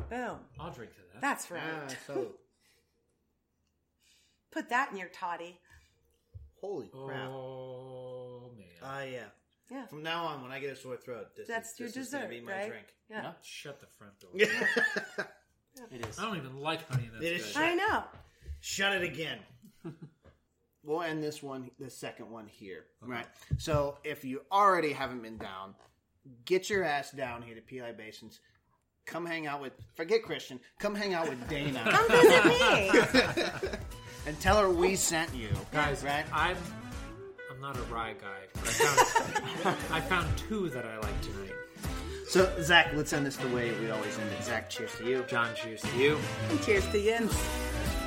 Boom. I'll drink to that. That's right. Ah, so. Put that in your toddy. Holy crap. Oh, man. Yeah. From now on, when I get a sore throat, this is going to be my drink. Yeah. Not shut the front door. It is. I don't even like honey. That's good. I know. Shut it again. We'll end this one, the second one here. Okay. Right. So if you already haven't been down, get your ass down here to PI Basins. Come hang out with, forget Christian, come hang out with Dana. Come visit me. And tell her we sent you. Guys, right? I'm not a rye guy, but I found two that I like tonight. So, Zach, let's end this the way we always end it. Zach, cheers to you. John, cheers to you. And cheers to Jens.